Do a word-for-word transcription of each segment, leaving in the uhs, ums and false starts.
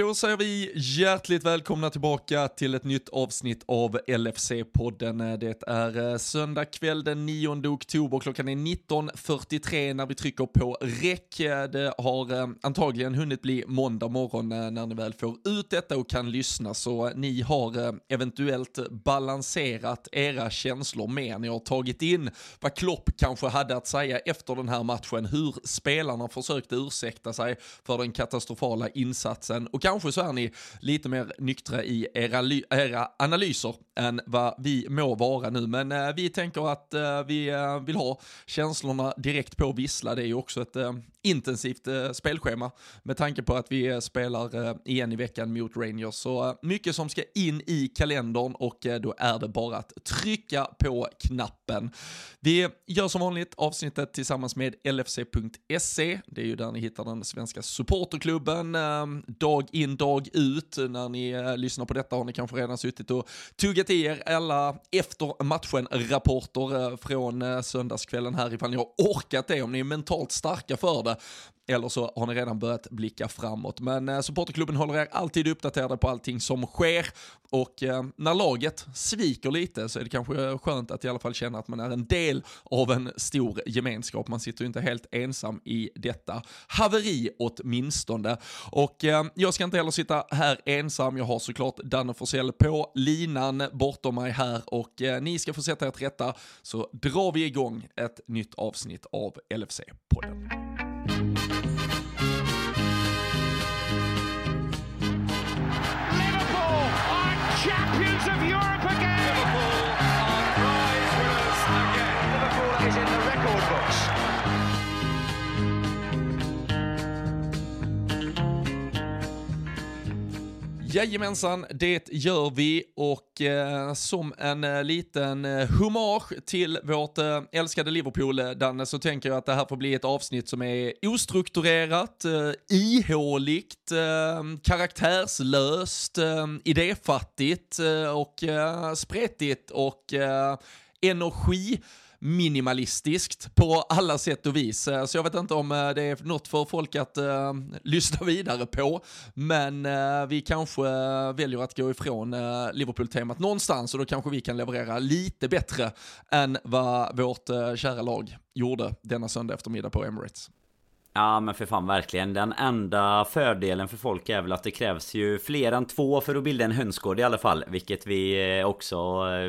Då säger vi hjärtligt välkomna tillbaka till ett nytt avsnitt av L F C-podden. Det är söndag kväll den nionde oktober, klockan är nitton fyrtiotre när vi trycker på räck. Det har antagligen hunnit bli måndag morgon när ni väl får ut detta och kan lyssna, så ni har eventuellt balanserat era känslor med. Ni har tagit in vad Klopp kanske hade att säga efter den här matchen, hur spelarna försökte ursäkta sig för den katastrofala insatsen, och kanske så är ni lite mer nyktra i era, ly- era analyser än vad vi må vara nu. Men eh, vi tänker att eh, vi eh, vill ha känslorna direkt på vissla. Det är ju också ett eh, intensivt eh, spelschema med tanke på att vi eh, spelar eh, igen i veckan mot Rangers. Så eh, mycket som ska in i kalendern, och eh, då är det bara att trycka på knappen. Vi gör som vanligt avsnittet tillsammans med L F C punkt se. Det är ju där ni hittar den svenska supporterklubben. Eh, dag in, dag ut. När ni eh, lyssnar på detta har ni kanske redan suttit och tuggat i er alla efter matchen-rapporter eh, från eh, söndagskvällen här, ifall ni har orkat det, om ni är mentalt starka för det. Eller så har ni redan börjat blicka framåt. Men eh, supporterklubben håller er alltid uppdaterade på allting som sker. Och eh, när laget sviker lite så är det kanske skönt att i alla fall känna att man är en del av en stor gemenskap. Man sitter ju inte helt ensam i detta haveri åtminstone. Och eh, jag ska inte heller sitta här ensam. Jag har såklart Danne Forsell på linan bortom mig här. Och eh, ni ska få sätta er till rätta, så drar vi igång ett nytt avsnitt av L F C-podden. Champions of Europe again. Liverpool are prize winners again. Liverpool is in the record books. Jajamensan, det gör vi, och eh, som en eh, liten eh, hommage till vårt eh, älskade Liverpool, eh, Danne, så tänker jag att det här får bli ett avsnitt som är ostrukturerat, eh, ihåligt, eh, karaktärslöst, eh, idéfattigt eh, och eh, spretigt och eh, energi. Minimalistiskt på alla sätt och vis. Så jag vet inte om det är något för folk att uh, lyssna vidare på, men uh, vi kanske väljer att gå ifrån uh, Liverpool-temat någonstans, och då kanske vi kan leverera lite bättre än vad vårt uh, kära lag gjorde denna söndag eftermiddag på Emirates. Ja, men för fan, verkligen. Den enda fördelen för folk är väl att det krävs ju fler än två för att bilda en hönsgård i alla fall, vilket vi också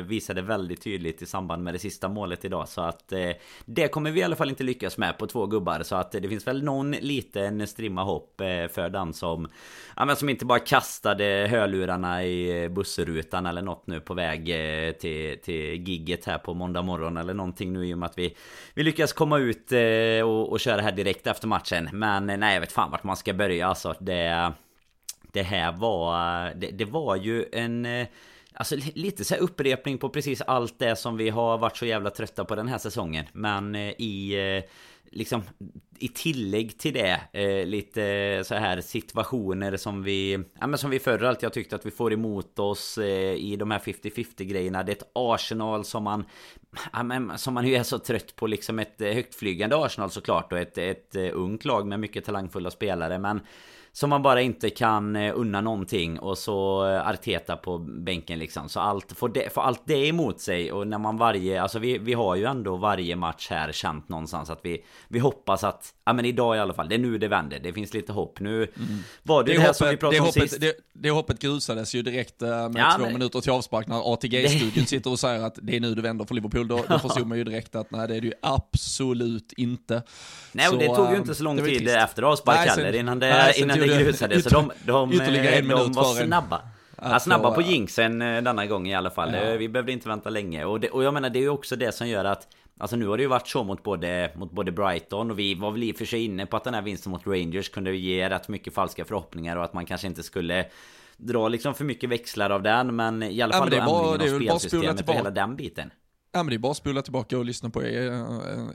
visade väldigt tydligt i samband med det sista målet idag. Så att eh, det kommer vi i alla fall inte lyckas med på två gubbar. Så att eh, det finns väl någon liten strimma hopp eh, för den som, ja, men som inte bara kastade hörlurarna i bussrutan eller något nu på väg eh, till, till gigget här på måndag morgon eller någonting nu, i och med att vi, vi lyckas komma ut eh, och, och köra här direkt efter matchen. Men nej, jag vet fan vart man ska börja. Alltså, det, det här var det, det var ju en, alltså, lite så här upprepning på precis allt det som vi har varit så jävla trötta på den här säsongen. Men i liksom i tillägg till det eh, lite så här situationer som vi, ja, men som vi förra allt jag tyckte att vi får emot oss eh, i de här femtio femtio grejerna. Det är ett Arsenal som man, ja, men, som man ju är så trött på, liksom ett högtflygande Arsenal såklart, och ett, ett ungt lag med mycket talangfulla spelare, men som man bara inte kan unna någonting, och så Arteta på bänken liksom. Så allt får, det, får allt det emot sig, och när man varje, alltså vi, vi har ju ändå varje match här känt någonstans att vi, vi hoppas att, ja, men idag i alla fall, det är nu det vänder, det finns lite hopp nu. Mm. Var det, det, det här hoppet, som vi pratade om hoppet, sist? Det, det hoppet grusades ju direkt med ja, två men... minuter till avspark när A T G-studion sitter och säger att det är nu det vänder för Liverpool. Då, då förstod man ju direkt att nej, det är det ju absolut inte. Nej, och så, det tog ju inte så lång tid efter avspark heller innan det, nej, innan det grusade, så de, de, de, de var snabba. Ja, snabba på jinxen denna gång i alla fall. Ja. Vi behövde inte vänta länge. Och, det, och jag menar, det är ju också det som gör att, alltså, nu har det ju varit så mot både, mot både Brighton, och vi var väl i för sig inne på att den här vinsten mot Rangers kunde ge rätt mycket falska förhoppningar, och att man kanske inte skulle dra liksom för mycket växlar av den, men i alla fall ja, det var, det var bara spola tillbaka hela den biten. Ja, men det är bara att spola tillbaka och lyssna på er,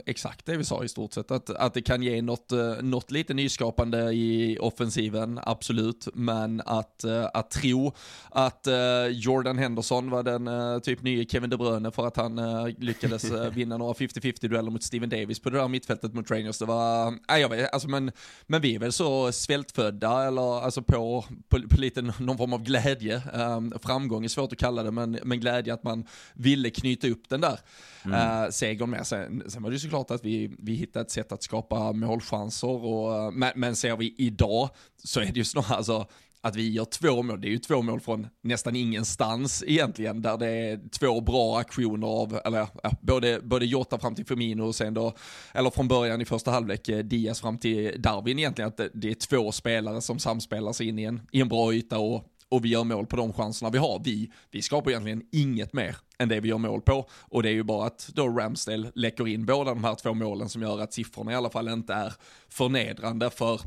exakt det vi sa i stort sett. Att, att det kan ge något, något lite nyskapande i offensiven, absolut. Men att, att tro att Jordan Henderson var den typ nya Kevin De Bruyne för att han lyckades vinna några femtio femtio-dueller mot Steven Davis på det där mittfältet mot Rangers. Det var, nej, jag vet, alltså, men, men vi är väl så svältfödda eller, alltså, på, på, på lite någon form av glädje. Framgång är svårt att kalla det, men, men glädje att man ville knyta upp den där mm. uh, segern med. Sen, sen var det ju såklart att vi, vi hittade ett sätt att skapa målchanser. Och, men, men ser vi idag så är det ju snarare alltså, att vi gör två mål. Det är ju två mål från nästan ingenstans egentligen, där det är två bra aktioner av eller, ja, både, både Jota fram till Firmino och sen då, eller från början i första halvlek Diaz fram till Darwin egentligen. Att det, det är två spelare som samspelar sig in i en, i en bra yta och Och vi gör mål på de chanserna vi har. Vi, vi skapar egentligen inget mer än det vi gör mål på. Och det är ju bara att då Ramsdale läcker in båda de här två målen som gör att siffrorna i alla fall inte är förnedrande för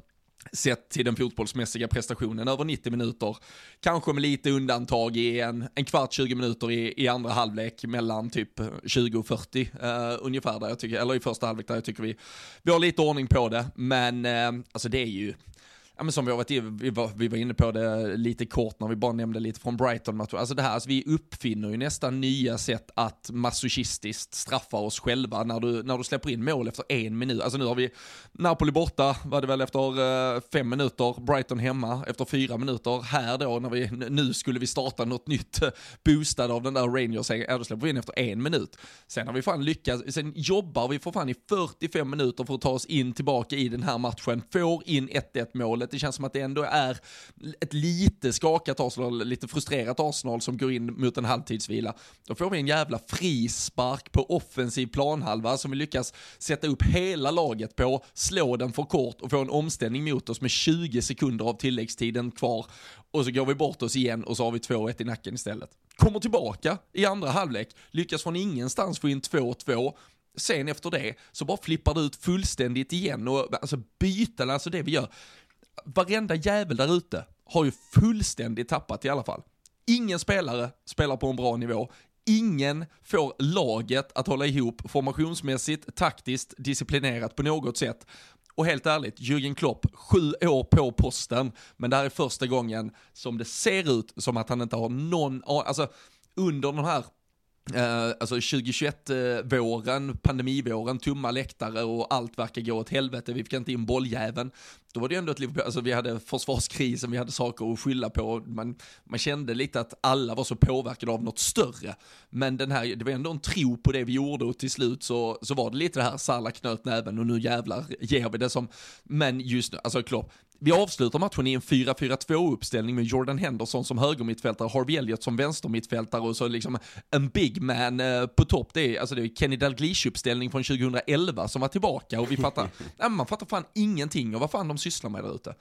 sett till den fotbollsmässiga prestationen över nittio minuter. Kanske med lite undantag i en, en kvart tjugo minuter i, i andra halvlek mellan typ tjugo och fyrtio eh, ungefär. Där jag tycker, eller i första halvlek där jag tycker vi, vi har lite ordning på det. Men eh, alltså det är ju... Ja, men som vi har varit i, vi var, vi var inne på det lite kort när vi bara nämnde lite från Brighton. Alltså det här, alltså vi uppfinner ju nästan nya sätt att masochistiskt straffa oss själva när du, när du släpper in mål efter en minut. Alltså nu har vi Napoli borta, var det väl efter eh, fem minuter. Brighton hemma efter fyra minuter. Här då, när vi, nu skulle vi starta något nytt boostad av den där Rangers. Ja, då släpper vi in efter en minut. Sen har vi fan lyckats, sen jobbar vi för fan i fyrtiofem minuter för att ta oss in tillbaka i den här matchen. Får in ett ett målet. Det känns som att det ändå är ett lite skakat Arsenal, lite frustrerat Arsenal som går in mot en halvtidsvila. Då får vi en jävla frispark på offensiv planhalva som vi lyckas sätta upp hela laget på, slå den för kort och få en omställning mot oss med tjugo sekunder av tilläggstiden kvar. Och så går vi bort oss igen och så har vi två ett i nacken istället. Kommer tillbaka i andra halvlek, lyckas från ingenstans få in två två. Sen efter det så bara flippar det ut fullständigt igen och alltså byten, alltså det vi gör. Varenda jävel där ute har ju fullständigt tappat i alla fall. Ingen spelare spelar på en bra nivå. Ingen får laget att hålla ihop formationsmässigt, taktiskt, disciplinerat på något sätt. Och helt ärligt, Jürgen Klopp, sju år på posten. Men det här är första gången som det ser ut som att han inte har någon... Alltså, under den här... Uh, alltså tjugohundratjugoett-våren, uh, pandemivåren, tumma läktare och allt verkar gå åt helvete. Vi fick inte in bolljäveln. Då var det ju ändå ett Liverpool, alltså vi hade försvarskrisen, vi hade saker att skylla på. Man, man kände lite att alla var så påverkade av något större. Men den här, det var ändå en tro på det vi gjorde och till slut så, så var det lite det här Salah knöt näven och nu jävlar ger vi det som. Men just nu, alltså Klopp, vi avslutar matchen i en fyra fyra två-uppställning med Jordan Henderson som högermittfältare, Harvey Elliott som vänstermittfältare och så liksom en big man på topp. Det är, alltså det är Kenny Dalglish-uppställning från tjugohundraelva som var tillbaka och vi fattar, nej, man fattar fan ingenting och vad fan de sysslar med där ute.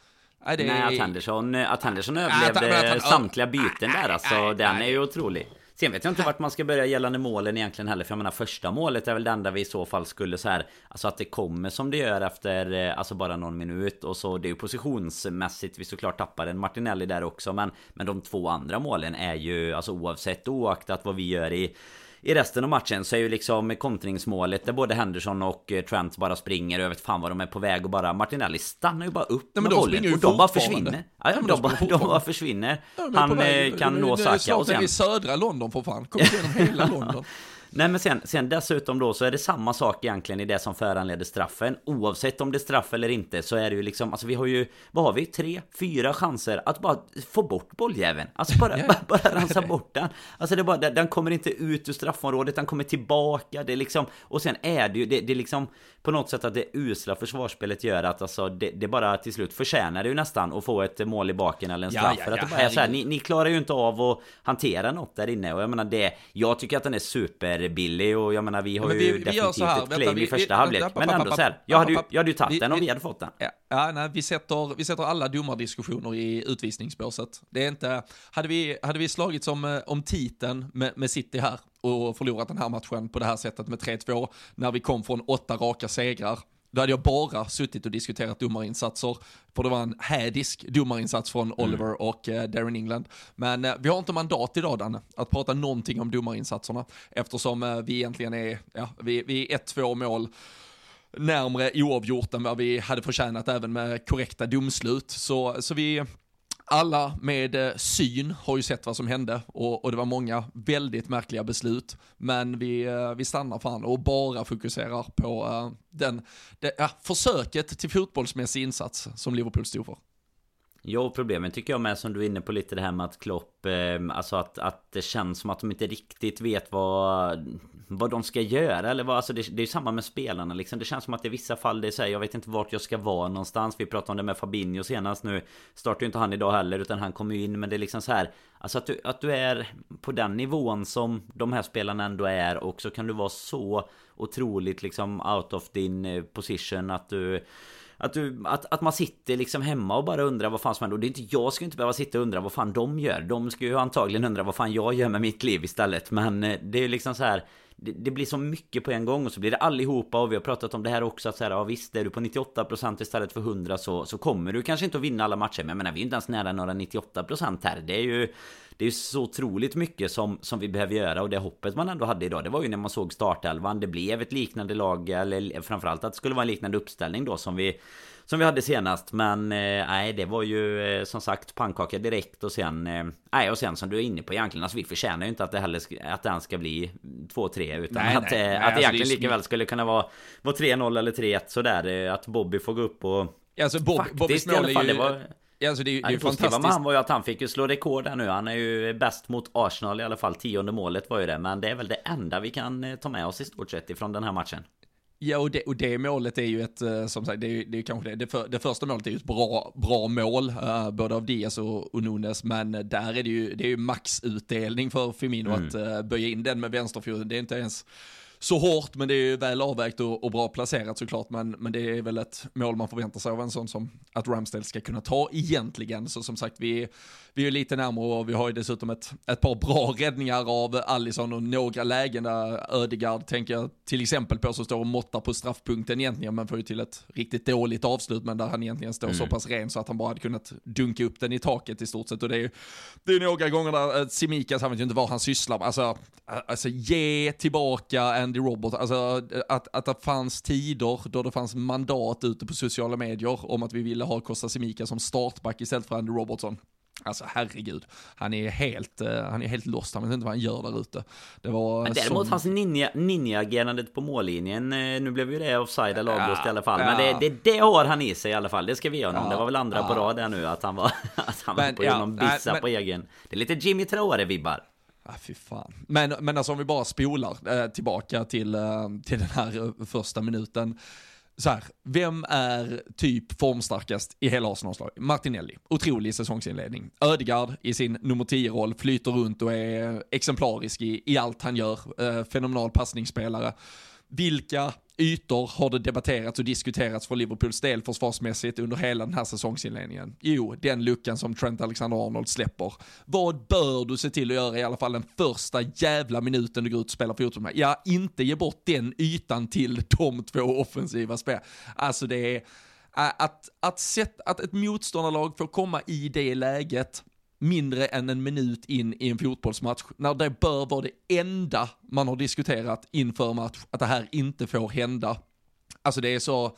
Nej, det... nej att, Henderson, att Henderson överlevde att han... samtliga byten där, alltså nej, nej, den är ju otrolig. Sen vet jag inte vart man ska börja gällande målen egentligen heller. För jag menar, första målet är väl det enda vi i så fall skulle så här... Alltså att det kommer som det gör efter alltså bara någon minut. Och så det är ju positionsmässigt vi såklart tappar en Martinelli där också. Men, men de två andra målen är ju... Alltså oavsett oaktat vad vi gör i... I resten av matchen så är ju liksom kontringsmålet där både Henderson och Trent bara springer över fan vad de är på väg och bara Martinelli stannar ju bara upp nej, med bollen och de bara försvinner. Ja, ja, men de, de, bara, de bara försvinner. Nej, han väg, kan nå Saka och sen i södra London för fan. Kom igenom hela London. Nej, men sen, sen dessutom då så är det samma sak egentligen i det som föranleder straffen. Oavsett om det är straff eller inte så är det ju liksom, alltså vi har ju, vad har vi? Tre, fyra chanser att bara få bort bolljäveln. Alltså bara, bara, bara ransa bort den. Alltså det är bara, den kommer inte ut ur straffområdet, den kommer tillbaka. Det är liksom, och sen är det ju, det, det är liksom på något sätt att det usla försvarsspelet gör att alltså det, det bara till slut förtjänar det ju nästan att få ett mål i baken eller en straff. Ja, ja, ja, för att det bara är så här, ni, ni klarar ju inte av att hantera något där inne och jag menar det, jag tycker att den är super billig och jag menar vi har men vi, ju vi definitivt här, ett claim vi, i första halvlek men ändå pappa, så här, jag hade ju, jag hade ju tagit vi, den om vi, vi hade fått den. Ja, ja nej, vi, sätter, vi sätter alla domardiskussioner i utvisningsbåset. Det är inte, hade vi, hade vi slagits om, om titeln med, med City här och förlorat den här matchen på det här sättet med tre två när vi kom från åtta raka segrar Då hade jag bara suttit och diskuterat domarinsatser. För det var en hädisk domarinsats från Oliver mm. och eh, Darren England. Men eh, vi har inte mandat idag, Danne, att prata någonting om domarinsatserna. Eftersom eh, vi egentligen är, ja, vi, vi är ett, två mål närmare oavgjort än vad vi hade förtjänat även med korrekta domslut. Så, så vi... Alla med syn har ju sett vad som hände och, och det var många väldigt märkliga beslut, men vi, vi stannar fan och bara fokuserar på uh, den, det, ja, försöket till fotbollsmässig insats som Liverpool stod för. Jo, problemet tycker jag med, som du är inne på lite, det här med att Klopp, eh, alltså att, att det känns som att de inte riktigt vet vad, vad de ska göra. Eller vad, alltså det, det är ju samma med spelarna liksom. Det känns som att i vissa fall det är så här, jag vet inte vart jag ska vara någonstans. Vi pratade om det med Fabinho senast, nu startar ju inte han idag heller utan han kommer ju in. Men det är liksom så här, alltså att du, att du är på den nivån som de här spelarna ändå är, och så kan du vara så otroligt liksom out of din position att du... Att, du, att, att man sitter liksom hemma och bara undrar vad fan som händer. Och det är inte, jag ska inte behöva sitta och undra vad fan de gör. De ska ju antagligen undra vad fan jag gör med mitt liv istället. Men det är ju liksom så här, det, det blir så mycket på en gång. Och så blir det allihopa, och vi har pratat om det här också, att så här, ja visst, är du på nittioåtta procent istället för hundra så, så kommer du kanske inte att vinna alla matcher. Men jag menar, vi är inte ens nära några nittioåtta procent här. Det är ju... Det är ju så otroligt mycket som, som vi behöver göra, och det hoppet man ändå hade idag, det var ju när man såg startelvan, det blev ett liknande lag, eller framförallt att det skulle vara en liknande uppställning då som vi, som vi hade senast. Men nej, eh, det var ju eh, som sagt pannkaka direkt, och sen nej eh, och sen som du är inne på egentligen, alltså vi förtjänar ju inte att det heller ska, att den ska bli två tre, utan nej, att, nej, att, nej, att alltså egentligen lika väl skulle kunna vara, vara tre noll eller tre ett sådär, eh, att Bobby får gå upp och alltså, Bob, faktiskt i alla fall, det var... Ja, alltså det, det är ju fantastiskt. Han var ju att han fick ju slå rekord här nu. Han är ju bäst mot Arsenal i alla fall. Tionde målet var ju det. Men det är väl det enda vi kan ta med oss i stort sett ifrån den här matchen. Ja, och det, och det målet är ju ett, som sagt, det är, det är kanske det, det, för, det första målet är ju ett bra, bra mål, uh, både av Diaz och, och Núñez, men där är det ju, det är ju maxutdelning för Firmino mm. att uh, böja in den med vänsterfoten. Det är inte ens så hårt, men det är ju väl avvägt och, och bra placerat såklart, men, men det är väl ett mål man förväntar sig av en sån som att Ramsdale ska kunna ta egentligen. Så som sagt, vi, vi är lite närmare, och vi har ju dessutom ett, ett par bra räddningar av Alisson och några lägen där Ödegaard, tänker jag till exempel på, så står och måttar på straffpunkten egentligen, men får ju till ett riktigt dåligt avslut, men där han egentligen står mm. så pass ren så att han bara hade kunnat dunka upp den i taket i stort sett. Och det är ju, det är några gånger där Simikas, han vet ju inte vad han sysslar med, alltså, alltså ge tillbaka en Robert, alltså att, att det fanns tider då det fanns mandat ute på sociala medier om att vi ville ha Costa Simica som startback istället för Andy Robertson. Alltså herregud, han är helt uh, han är helt lost, han vet inte vad han gör där ute. Det var men däremot som... hans ninja, ninja-agerandet på mållinjen, uh, nu blev ju det offside laglöst ja, i alla fall, ja. Men det, det, det har han i sig i alla fall, det ska vi göra honom, ja, det var väl andra ja. på rad där nu att han var, att han men, var på ja, någon bissa men... på egen, det är lite Jimmy Traore-vibbar. Ah, fy fan. Men, men alltså om vi bara spolar eh, tillbaka till, eh, till den här första minuten. Så här, vem är typ formstarkast i hela Arsenalslag? Martinelli, otrolig säsongsinledning. Ödegaard i sin nummer tio-roll flyter runt och är exemplarisk i, i allt han gör. Eh, fenomenal passningsspelare. Vilka ytor har det debatterats och diskuterats för Liverpools del försvarsmässigt under hela den här säsongsinledningen? Jo, den luckan som Trent Alexander-Arnold släpper. Vad bör du se till att göra i alla fall den första jävla minuten du går ut och spelar fotboll med? Ja, inte ge bort den ytan till de två offensiva spel. Alltså det är att, att, sätt, att ett motståndarlag får komma i det läget mindre än en minut in i en fotbollsmatch, när det bör vara det enda man har diskuterat inför match, att det här inte får hända. Alltså det är så,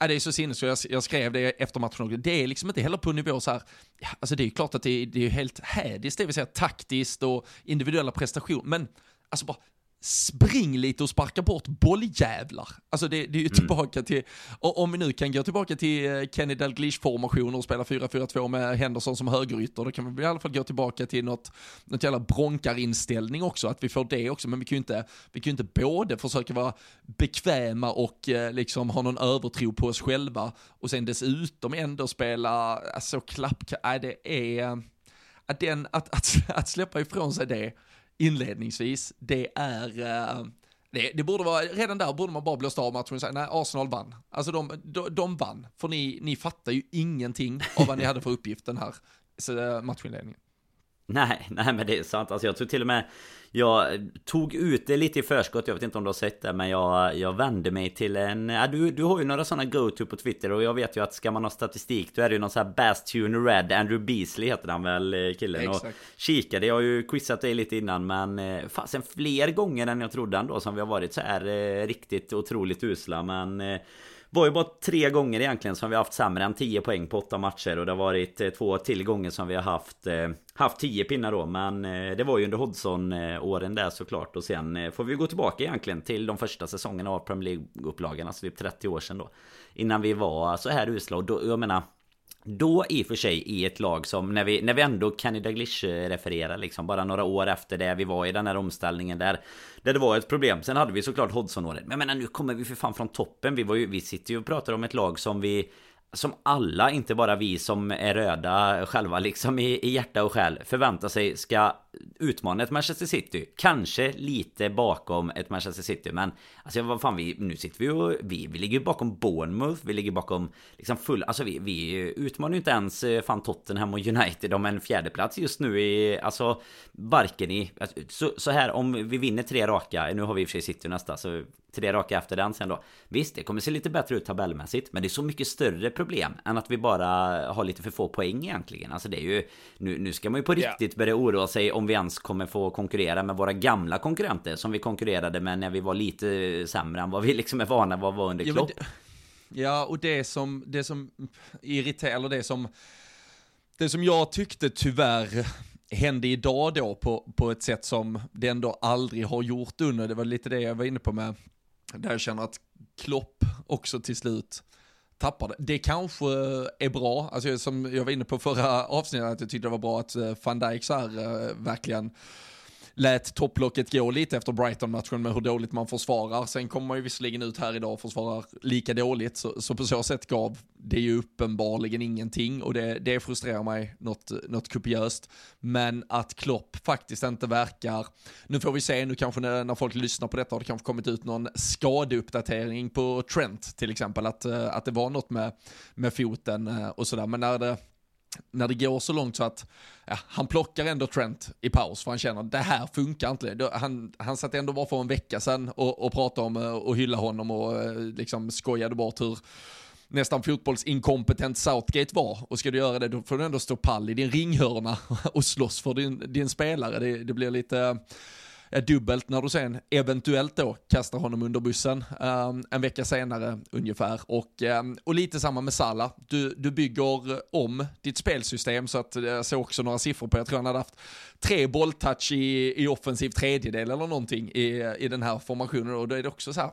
ja, det är så sinnes, jag, jag skrev det efter matchen, det är liksom inte heller på nivå så här, ja, alltså det är klart att det, det är helt hädiskt, det vill säga taktiskt och individuella prestation, men alltså bara spring lite och sparka bort bolljävlar. Alltså det, det är ju tillbaka mm. till, och om vi nu kan gå tillbaka till Kenny Dalglish-formationer och spela fyra fyra två med Henderson som högerytter, då kan vi i alla fall gå tillbaka till något, något jävla bronkarinställning också, att vi får det också, men vi kan ju inte, vi kan ju inte både försöka vara bekväma och eh, liksom ha någon övertro på oss själva, och sen dessutom ändå spela alltså klapp, äh, det är att, den, att, att, att släppa ifrån sig det inledningsvis, det är uh, det, det borde vara, redan där borde man bara blåst av matchen och säga, nej, Arsenal vann. Alltså de, de, de vann, för ni, ni fattar ju ingenting av vad ni hade för uppgiften här, så, uh, matchinledningen. Nej, nej, men det är sant. Alltså jag tror till och med jag tog ut det lite i förskott. Jag vet inte om du har sett det, men jag, jag vände mig till en... Ja, du, du har ju några sådana go-to på Twitter, och jag vet ju att ska man ha statistik, då är det ju någon sån här Bastion Red, Andrew Beasley heter han väl, killen. Exakt. Och kikade, jag har ju quizat dig lite innan, men fasen fler gånger än jag trodde ändå som vi har varit så här eh, riktigt otroligt usla, men... Eh, var ju bara tre gånger egentligen som vi har haft sämre än tio poäng på åtta matcher, och det har varit två till gånger som vi har haft haft tio pinnar då, men det var ju under Hodgson-åren där såklart, och sen får vi gå tillbaka egentligen till de första säsongerna av Premier League-upplagan, alltså typ trettio år sedan då, innan vi var så här usla. Och då, jag menar, då i och för sig i ett lag som när vi, när vi ändå Kenny Dalglish refererar liksom, bara några år efter det vi var i den här omställningen där, där det var ett problem. Sen hade vi såklart Hodgson-året, men jag menar, nu kommer vi för fan från toppen. Vi, var ju, vi sitter ju och pratar om ett lag som vi, som alla, inte bara vi som är röda själva liksom i, i hjärta och själ, förväntar sig ska utmana ett Manchester City, kanske lite bakom ett Manchester City, men alltså vad fan, vi, nu sitter vi och vi, vi ligger bakom Bournemouth, vi ligger bakom liksom full, alltså vi, vi utmanar ju inte ens fan Tottenham och United om en fjärde plats just nu i, alltså varken i, alltså, så, så här om vi vinner tre raka, nu har vi i och för sig City nästa, så tre raka efter den sen då, visst det kommer se lite bättre ut tabellmässigt, men det är så mycket större problem än att vi bara har lite för få poäng egentligen, alltså det är ju, nu, nu ska man ju på riktigt yeah. börja oroa sig om vi ens kommer få konkurrera med våra gamla konkurrenter som vi konkurrerade med när vi var lite sämre än vad vi liksom är vana vad var under Klopp. Ja, det, ja, och det som det som irriterar, eller det som det som jag tyckte tyvärr hände idag då på på ett sätt som det ändå aldrig har gjort under, det var lite det jag var inne på med där jag känner att Klopp också till slut tappade. Det kanske är bra, alltså som jag var inne på förra avsnittet, att jag tyckte det var bra att Van Dijk så här verkligen lät topplocket gå lite efter Brighton-matchen med hur dåligt man försvarar. Sen kommer man ju visserligen ut här idag och försvarar lika dåligt, så, så på så sätt gav det ju uppenbarligen ingenting, och det, det frustrerar mig något, något kopiöst. Men att Klopp faktiskt inte verkar, nu får vi se, nu kanske när, när folk lyssnar på detta har det kanske kommit ut någon skadeuppdatering på Trent till exempel, att, att det var något med, med foten och sådär, men när det när det går så långt så att ja, han plockar ändå Trent i paus för han känner att det här funkar inte. Han, han satt ändå bara för en vecka sedan och, och pratade om och hylla honom och liksom skojade bort hur nästan fotbollsinkompetent Southgate var. Och ska du göra det, då får du ändå stå pall i din ringhörna och slåss för din, din spelare. Det, det blir lite äh, dubbelt när du sen eventuellt då kastar honom under bussen äh, en vecka senare ungefär. Och, äh, och lite samma med Salah. Du, du bygger om ditt spelsystem så att jag såg också några siffror på. Jag tror han hade haft tre bolltouch i, i offensiv tredjedel eller någonting i, i den här formationen. Och då är det också så här.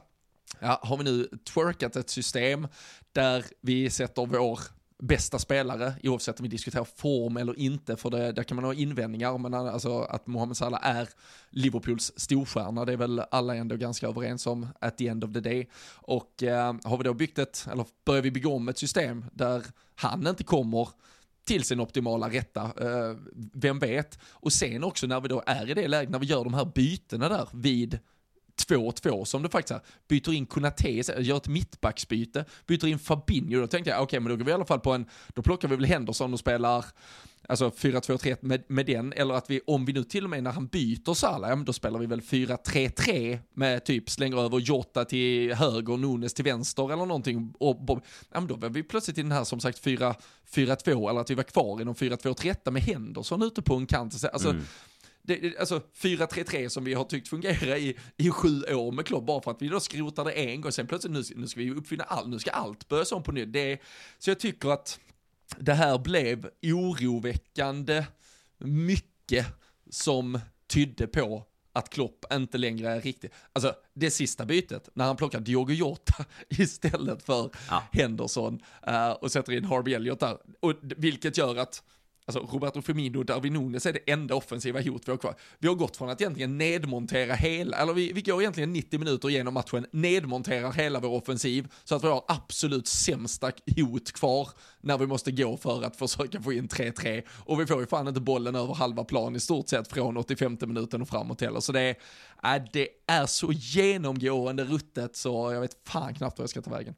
Ja, har vi nu twerkat ett system där vi sätter vår bästa spelare, oavsett om vi diskuterar form eller inte, för det, där kan man ha invändningar, men alltså att Mohamed Salah är Liverpools storstjärna, det är väl alla ändå ganska överens om at the end of the day. Och eh, har vi då byggt ett, eller börjar vi bygga om ett system där han inte kommer till sin optimala rätta, eh, vem vet. Och sen också när vi då är i det läget, när vi gör de här bytena där vid två två som du faktiskt här, byter in Konaté, gör ett mittbacksbyte, byter in Fabinho, då tänkte jag, okej okay, men då går vi i alla fall på en, då plockar vi väl Henderson och spelar alltså fyra två tre med, med den, eller att vi, om vi nu till och med när han byter Salah, ja, då spelar vi väl fyra tre tre med typ slänger över Jota till höger och Núñez till vänster eller någonting, och, och ja, då var vi plötsligt i den här som sagt fyra fyra två, eller att vi var kvar i någon fyra två tre med Henderson ute på en kant, alltså mm. Det, alltså fyra tre tre som vi har tyckt fungera i, i sju år med Klopp, bara för att vi då skrotade en gång, sen plötsligt nu, nu ska vi uppfinna allt, nu ska allt börja om på nytt. Det, så jag tycker att det här blev oroväckande mycket som tydde på att Klopp inte längre är riktigt. Alltså det sista bytet, när han plockar Diogo Jota istället för ja. Henderson uh, och sätter in Harvey Elliott där, och, vilket gör att alltså Roberto Firmino och Darwin Núñez är det enda offensiva hot vi har kvar. Vi har gått från att egentligen nedmontera hela, eller vi, vi går egentligen nittio minuter genom matchen, nedmonterar hela vår offensiv så att vi har absolut sämsta hot kvar när vi måste gå för att försöka få in tre tre. Och vi får ju fan inte bollen över halva plan i stort sett från åttiofemte minuten och framåt heller. Så det är, äh, det är så genomgående ruttet så jag vet fan knappt hur jag ska ta vägen.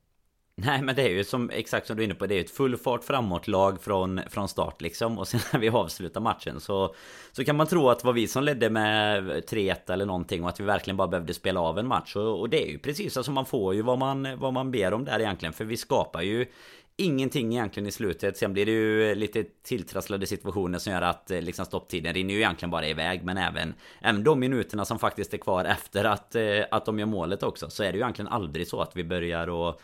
Nej, men det är ju som, exakt som du är inne på, det är ju ett full fart framåt-lag från, från start liksom. Och sen när vi avslutar matchen så, så kan man tro att det var vi som ledde med tre ett eller någonting och att vi verkligen bara behövde spela av en match. Och, och det är ju precis så, alltså, man får ju vad man, vad man ber om där egentligen, för vi skapar ju ingenting egentligen i slutet. Sen blir det ju lite tilltrasslade situationer som gör att liksom stopptiden rinner ju egentligen bara iväg, men även, även de minuterna som faktiskt är kvar efter att, att de gör målet också, så är det ju egentligen aldrig så att vi börjar och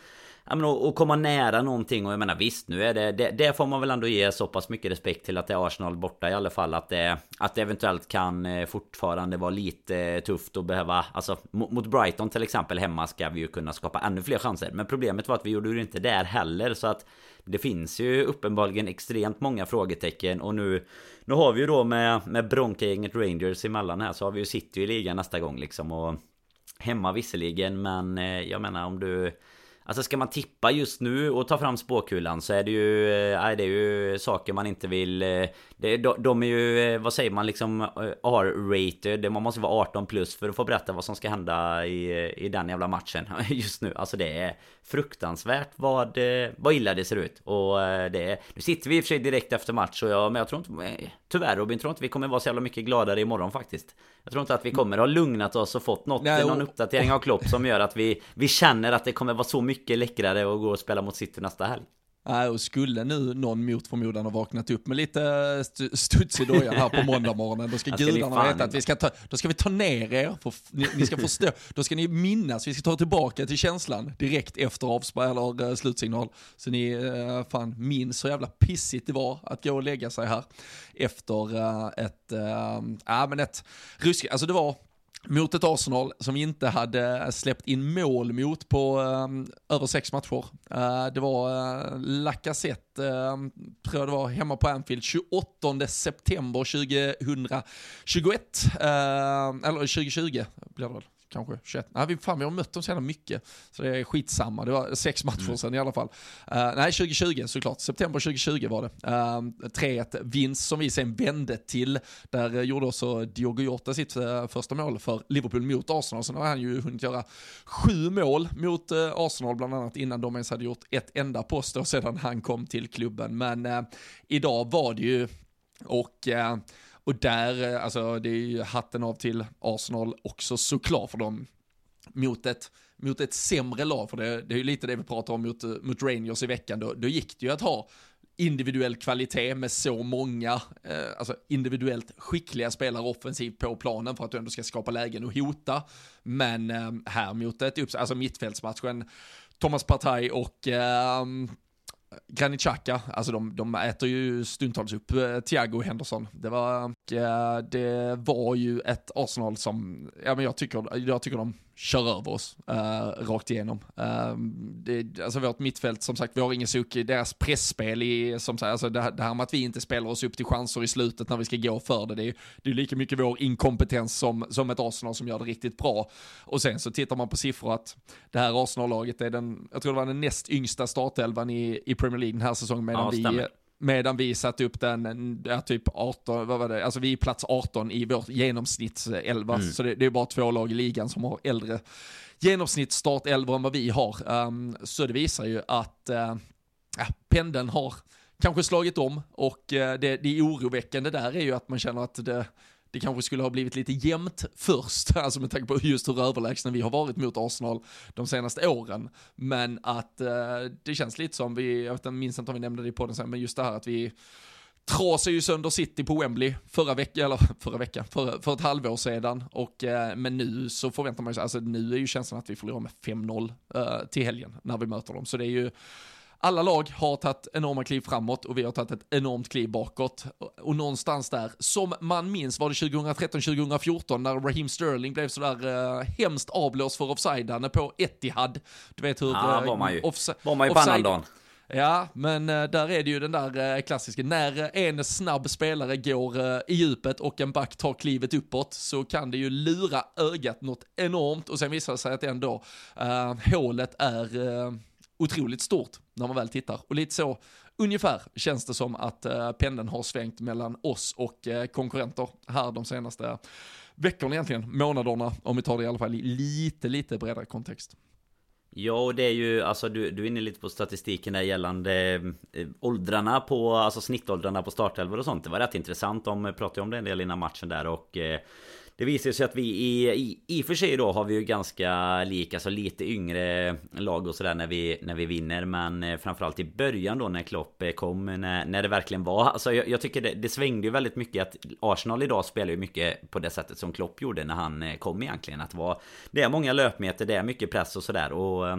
jag menar, och komma nära någonting. Och jag menar, visst, nu är det, det, det får man väl ändå ge så pass mycket respekt till att det är Arsenal borta i alla fall, att det, att det eventuellt kan fortfarande vara lite tufft att behöva, alltså mot Brighton till exempel hemma ska vi ju kunna skapa ännu fler chanser, men problemet var att vi gjorde det inte där heller, så att det finns ju uppenbarligen extremt många frågetecken. Och nu, nu har vi ju då med, med Bronca-gänget Rangers emellan här, så har vi ju City i ligan nästa gång liksom, och hemma visserligen, men jag menar, om du, alltså ska man tippa just nu och ta fram spåkulan, så är det ju, nej, det är ju saker man inte vill, det, de, de är ju, vad säger man liksom, R-rated, man måste vara arton plus för att få berätta vad som ska hända i, i den jävla matchen just nu. Alltså det är fruktansvärt vad, vad illa det ser ut. Och det, nu sitter vi i och för sig direkt efter match, och jag, men jag tror inte, tyvärr Robin, tror inte vi kommer vara så jävla mycket gladare imorgon faktiskt. Jag tror inte att vi kommer ha lugnat oss och fått något, Nej, och, någon uppdatering av Klopp som gör att vi, vi känner att det kommer vara så mycket mycket läckrare och gå och spela mot City nästa helg. Nej, och skulle nu någon mot förmodan ha vaknat upp med lite st- studs i dojan här på måndag morgonen, då ska, ska gudarna veta att vi ska ta, då ska vi ta ner er, för ni, ni ska förstå, då ska ni minnas, vi ska ta tillbaka till känslan direkt efter avspel eller slutsignal, så ni fan minns så jävla pissigt det var att gå och lägga sig här efter ett, ja men ett ruskigt, alltså det var mot ett Arsenal som vi inte hade släppt in mål mot på eh, över sex matcher. Eh, det var eh, Lacazette, eh, tror jag det var, hemma på Anfield tjugoåttonde september tjugohundratjugoett. Eh, eller tjugotjugo blir det väl. Kanske tjugoett. Nej, vi, fan, vi har mött dem sedan mycket. Så det är skitsamma. Det var sex matcher mm. sedan i alla fall. Uh, nej, tjugotjugo såklart. September tjugotjugo var det. Uh, tre ett vinst som vi sen vände till. Där gjorde också Diogo Jota sitt uh, första mål för Liverpool mot Arsenal. Sen har han ju hunnit göra sju mål mot uh, Arsenal bland annat, innan de ens hade gjort ett enda post och sedan han kom till klubben. Men uh, idag var det ju... och... Uh, Och där, alltså det är ju hatten av till Arsenal också såklart, för dem mot ett, mot ett sämre lag. För det, det är ju lite det vi pratar om mot, mot Rangers i veckan. Då, då gick det ju att ha individuell kvalitet med så många eh, alltså individuellt skickliga spelare offensivt på planen för att du ändå ska skapa lägen och hota. Men eh, här mot ett upps- alltså mittfältsmatchen, Thomas Partey och... Eh, Granit Xhaka, alltså de, de äter ju stundtals upp Thiago Henderson. Det var, det var ju ett Arsenal som, ja, men jag, tycker, jag tycker de kör över oss uh, rakt igenom. Uh, det, alltså vårt mittfält, som sagt, vi har ingen suck i deras pressspel i, som sagt, alltså det, det här med att vi inte spelar oss upp till chanser i slutet när vi ska gå för det, det är ju det är lika mycket vår inkompetens som, som ett Arsenal som gör det riktigt bra. Och sen så tittar man på siffror att det här Arsenal-laget är den, jag tror det var den näst yngsta startelvan i, i Premier League den här säsongen, medan ja, vi... medan vi satt upp den, ja, typ arton, vad var det? Alltså vi är plats arton i vårt genomsnittselva. Mm. Så det, det är bara två lag i ligan som har äldre genomsnittsstartelva än vad vi har. Um, så det visar ju att uh, ja, pendeln har kanske slagit om, och uh, det, det oroväckande där är ju att man känner att det, det kanske skulle ha blivit lite jämnt först, alltså med tanke på just hur överlägsna vi har varit mot Arsenal de senaste åren. Men att eh, det känns lite som, vi, jag vet inte, minns inte om vi nämnde det i podden sen, men just det här att vi trasar ju sönder City på Wembley förra veckan, eller förra veckan, för, för ett halvår sedan. Och, eh, men nu så förväntar man sig, alltså nu är ju känslan att vi förlorar med fem noll eh, till helgen när vi möter dem. Så det är ju, alla lag har tagit enorma kliv framåt och vi har tagit ett enormt kliv bakåt. Och någonstans där, som man minns, var det tjugotretton tjugofjorton när Raheem Sterling blev sådär uh, hemskt avblåst för offsidan på Etihad. Du vet hur... Ja, var man ju, offsi- var man ju på annan dagen. Ja, men uh, där är det ju den där uh, klassiska. När uh, en snabb spelare går uh, i djupet och en back tar klivet uppåt, så kan det ju lura ögat något enormt. Och sen visar det sig att ändå uh, hålet är... Uh, otroligt stort när man väl tittar. Och lite så ungefär känns det som att eh, pendeln har svängt mellan oss och eh, konkurrenter här de senaste veckorna, egentligen månaderna, om vi tar det i alla fall i lite, lite bredare kontext. Ja, och det är ju, alltså du, du är inne lite på statistiken där gällande eh, åldrarna på, alltså snittåldrarna på startelvor och sånt. Det var rätt intressant, de pratade om det en del innan matchen där och eh, det visar sig att vi i, i, i för sig då har vi ju ganska lika, alltså lite yngre lag och sådär när vi, när vi vinner. Men framförallt i början då när Klopp kom, när, när det verkligen var. Alltså jag, jag tycker det, det svängde ju väldigt mycket att Arsenal idag spelar ju mycket på det sättet som Klopp gjorde när han kom egentligen. Att var, det är många löpmeter, det är mycket press och sådär och...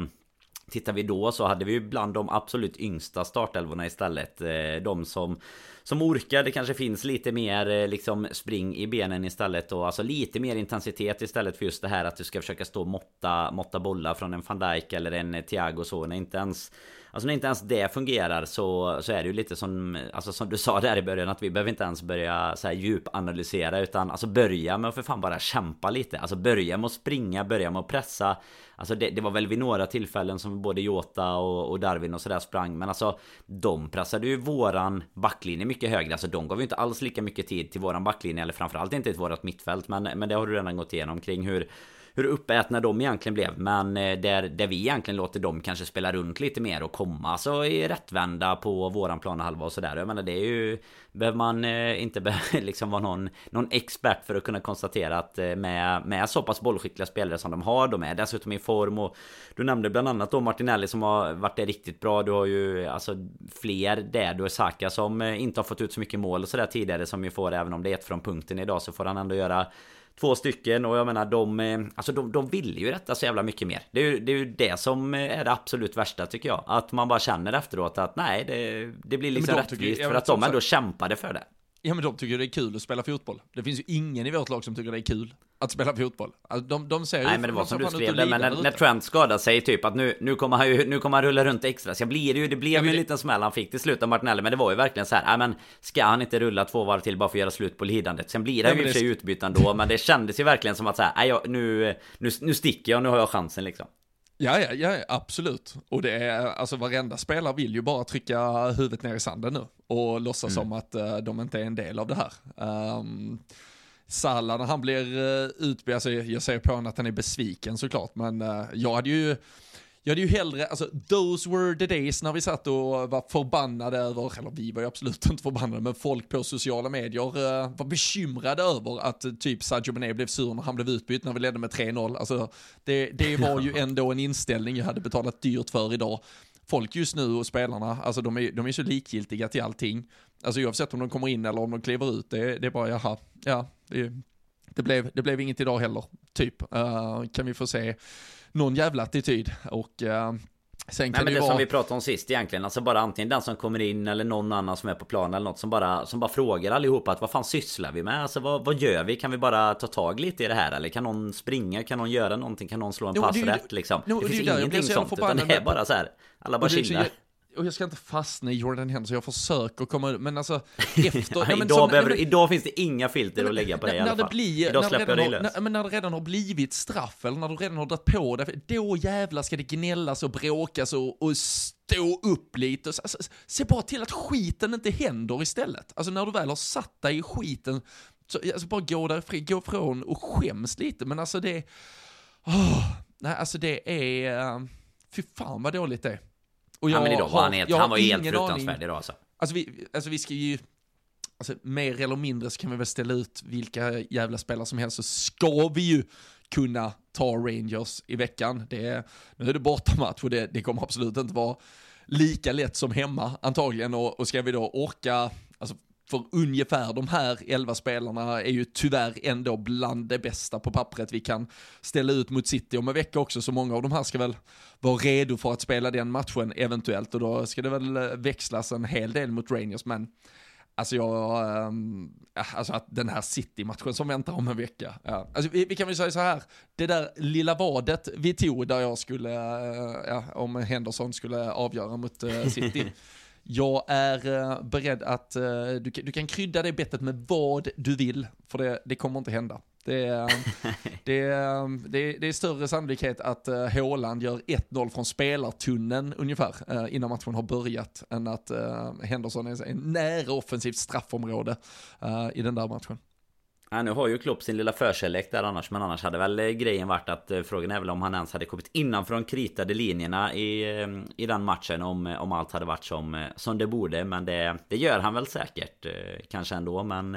Tittar vi då så hade vi ju bland de absolut yngsta startelvorna istället. De som, som orkar, det kanske finns lite mer liksom spring i benen istället. Och alltså lite mer intensitet istället för just det här att du ska försöka stå och måtta, måtta bollar från en Van Dijk eller en Thiago. Så när inte ens, alltså när inte ens det fungerar så, så är det ju lite som, alltså som du sa där i början. Att vi behöver inte ens börja så här djupanalysera utan alltså börja med att för fan bara kämpa lite. Alltså börja med att springa, börja med att pressa. Alltså det, det var väl vid några tillfällen som både Jota och, och Darwin och sådär sprang. Men alltså de pressade ju våran backlinje mycket högre. Alltså de gav ju inte alls lika mycket tid till våran backlinje. Eller framförallt inte till vårat mittfält. Men, men det har du redan gått igenom kring hur, hur uppätna de egentligen blev. Men där, där vi egentligen låter dem kanske spela runt lite mer och komma så är rättvända på våran planhalva och sådär. Jag menar det är ju, behöver man inte behöver liksom vara någon, någon expert för att kunna konstatera att med, med så pass bollskickliga spelare som de har, de är dessutom i form. Och du nämnde bland annat då Martinelli som har varit riktigt bra. Du har ju alltså fler där. Du har Saka som inte har fått ut så mycket mål och sådär tidigare som ju får, även om det är ett från punkten idag så får han ändå göra två stycken, och jag menar de, alltså de, de vill ju rätta så jävla mycket mer. Det är, ju, det är ju det som är det absolut värsta tycker jag. Att man bara känner efteråt att nej, det, det blir liksom rättvist för att de ändå kämpade för det. Ja, men de tycker det är kul att spela fotboll. Det finns ju ingen i vårt lag som tycker det är kul att spela fotboll. Alltså, de, de ser ju... Nej, men det var som du skrev det, men när, när Trent skadade sig typ att nu, nu kommer han ju, nu kommer han rulla runt extra. Så blir det ju, det blev ju en det... liten smäll han fick till slut av Martinelli, men det var ju verkligen så här, nej men ska han inte rulla två varv till bara för att göra slut på lidandet? Sen blir det nej, ju i sig utbytan då, men det kändes ju verkligen som att så här, nej, jag, nu, nu, nu sticker jag, nu har jag chansen liksom. Ja, ja, ja, absolut. Och det är, alltså varenda spelare vill ju bara trycka huvudet ner i sanden nu och låtsas som mm. att uh, de inte är en del av det här. Um, Salah, när han blir uh, utbyggd, alltså, jag säger på honom att han är besviken såklart, men uh, jag hade ju jag hade ju hellre, alltså those were the days när vi satt och var förbannade över, eller vi var ju absolut inte förbannade, men folk på sociala medier uh, var bekymrade över att uh, typ Sadio Mané blev sur när han blev utbytt när vi ledde med tre noll. Alltså det, det var ju ändå en inställning jag hade betalat dyrt för idag. Folk just nu och spelarna, alltså de är, de är så likgiltiga till allting. Alltså oavsett om de kommer in eller om de kliver ut, det, det är bara jaha, ja, det, det, blev, det blev inget idag heller, typ. Uh, kan vi få se någon jävla attityd och... Uh... Sen kan Nej, men det, det vara... som vi pratade om sist egentligen, alltså bara antingen den som kommer in eller någon annan som är på plan eller något som bara, som bara frågar allihopa att vad fan sysslar vi med, alltså vad, vad gör vi, kan vi bara ta tag lite i det här, eller kan någon springa, kan någon göra någonting, kan någon slå en no, pass rätt liksom, no, det, det finns det ingenting sånt, utan det är bara så här, alla bara chillar. Och jag ska inte fastna i Jordan Henderson, jag försöker komma ut, men alltså efter... ja, men idag, som, behöver, men, idag finns det inga filter men, att lägga på dig i alla fall. Blir, idag släpper jag dig lös. När, men när det redan har blivit straff, eller när du redan har dragit på det, då jävlar ska det gnällas och bråkas och, och stå upp lite. Alltså, se bara till att skiten inte händer istället. Alltså när du väl har satt dig i skiten, så alltså, bara gå därifrån, gå från och skäms lite. Men alltså det... Oh, nej, alltså det är... Fy fan vad dåligt det är. Och jag, ja, men idag var han, helt, han var ju helt fruktansvärd idag alltså. Alltså, vi, alltså vi ska ju alltså, mer eller mindre så kan vi väl ställa ut vilka jävla spelare som helst, så ska vi ju kunna ta Rangers i veckan. Det är, nu är det bortamatch och det, det kommer absolut inte vara lika lätt som hemma antagligen, och, och ska vi då orka alltså, för ungefär de här elva spelarna är ju tyvärr ändå bland det bästa på pappret vi kan ställa ut mot City om en vecka också, så många av de här ska väl vara redo för att spela den matchen eventuellt, och då ska det väl växlas en hel del mot Rangers, men alltså, jag, alltså att den här City-matchen som väntar om en vecka. Ja. Alltså, vi, vi kan väl säga så här, det där lilla vadet vi tog där jag skulle, ja, om Henderson skulle avgöra mot City. Jag är beredd att du, du kan krydda det bettet med vad du vill, för det, det kommer inte hända. Det, det, det, det är större sannolikhet att Haaland gör ett noll från spelartunneln ungefär innan matchen har börjat än att Henderson är en nära offensivt straffområde i den där matchen. Ja, nu har ju Klopp sin lilla förkärlek där annars, men annars hade väl grejen varit att frågan är väl om han ens hade kommit innanför de kritade linjerna i, i den matchen om, om allt hade varit som, som det borde, men det, det gör han väl säkert kanske ändå, men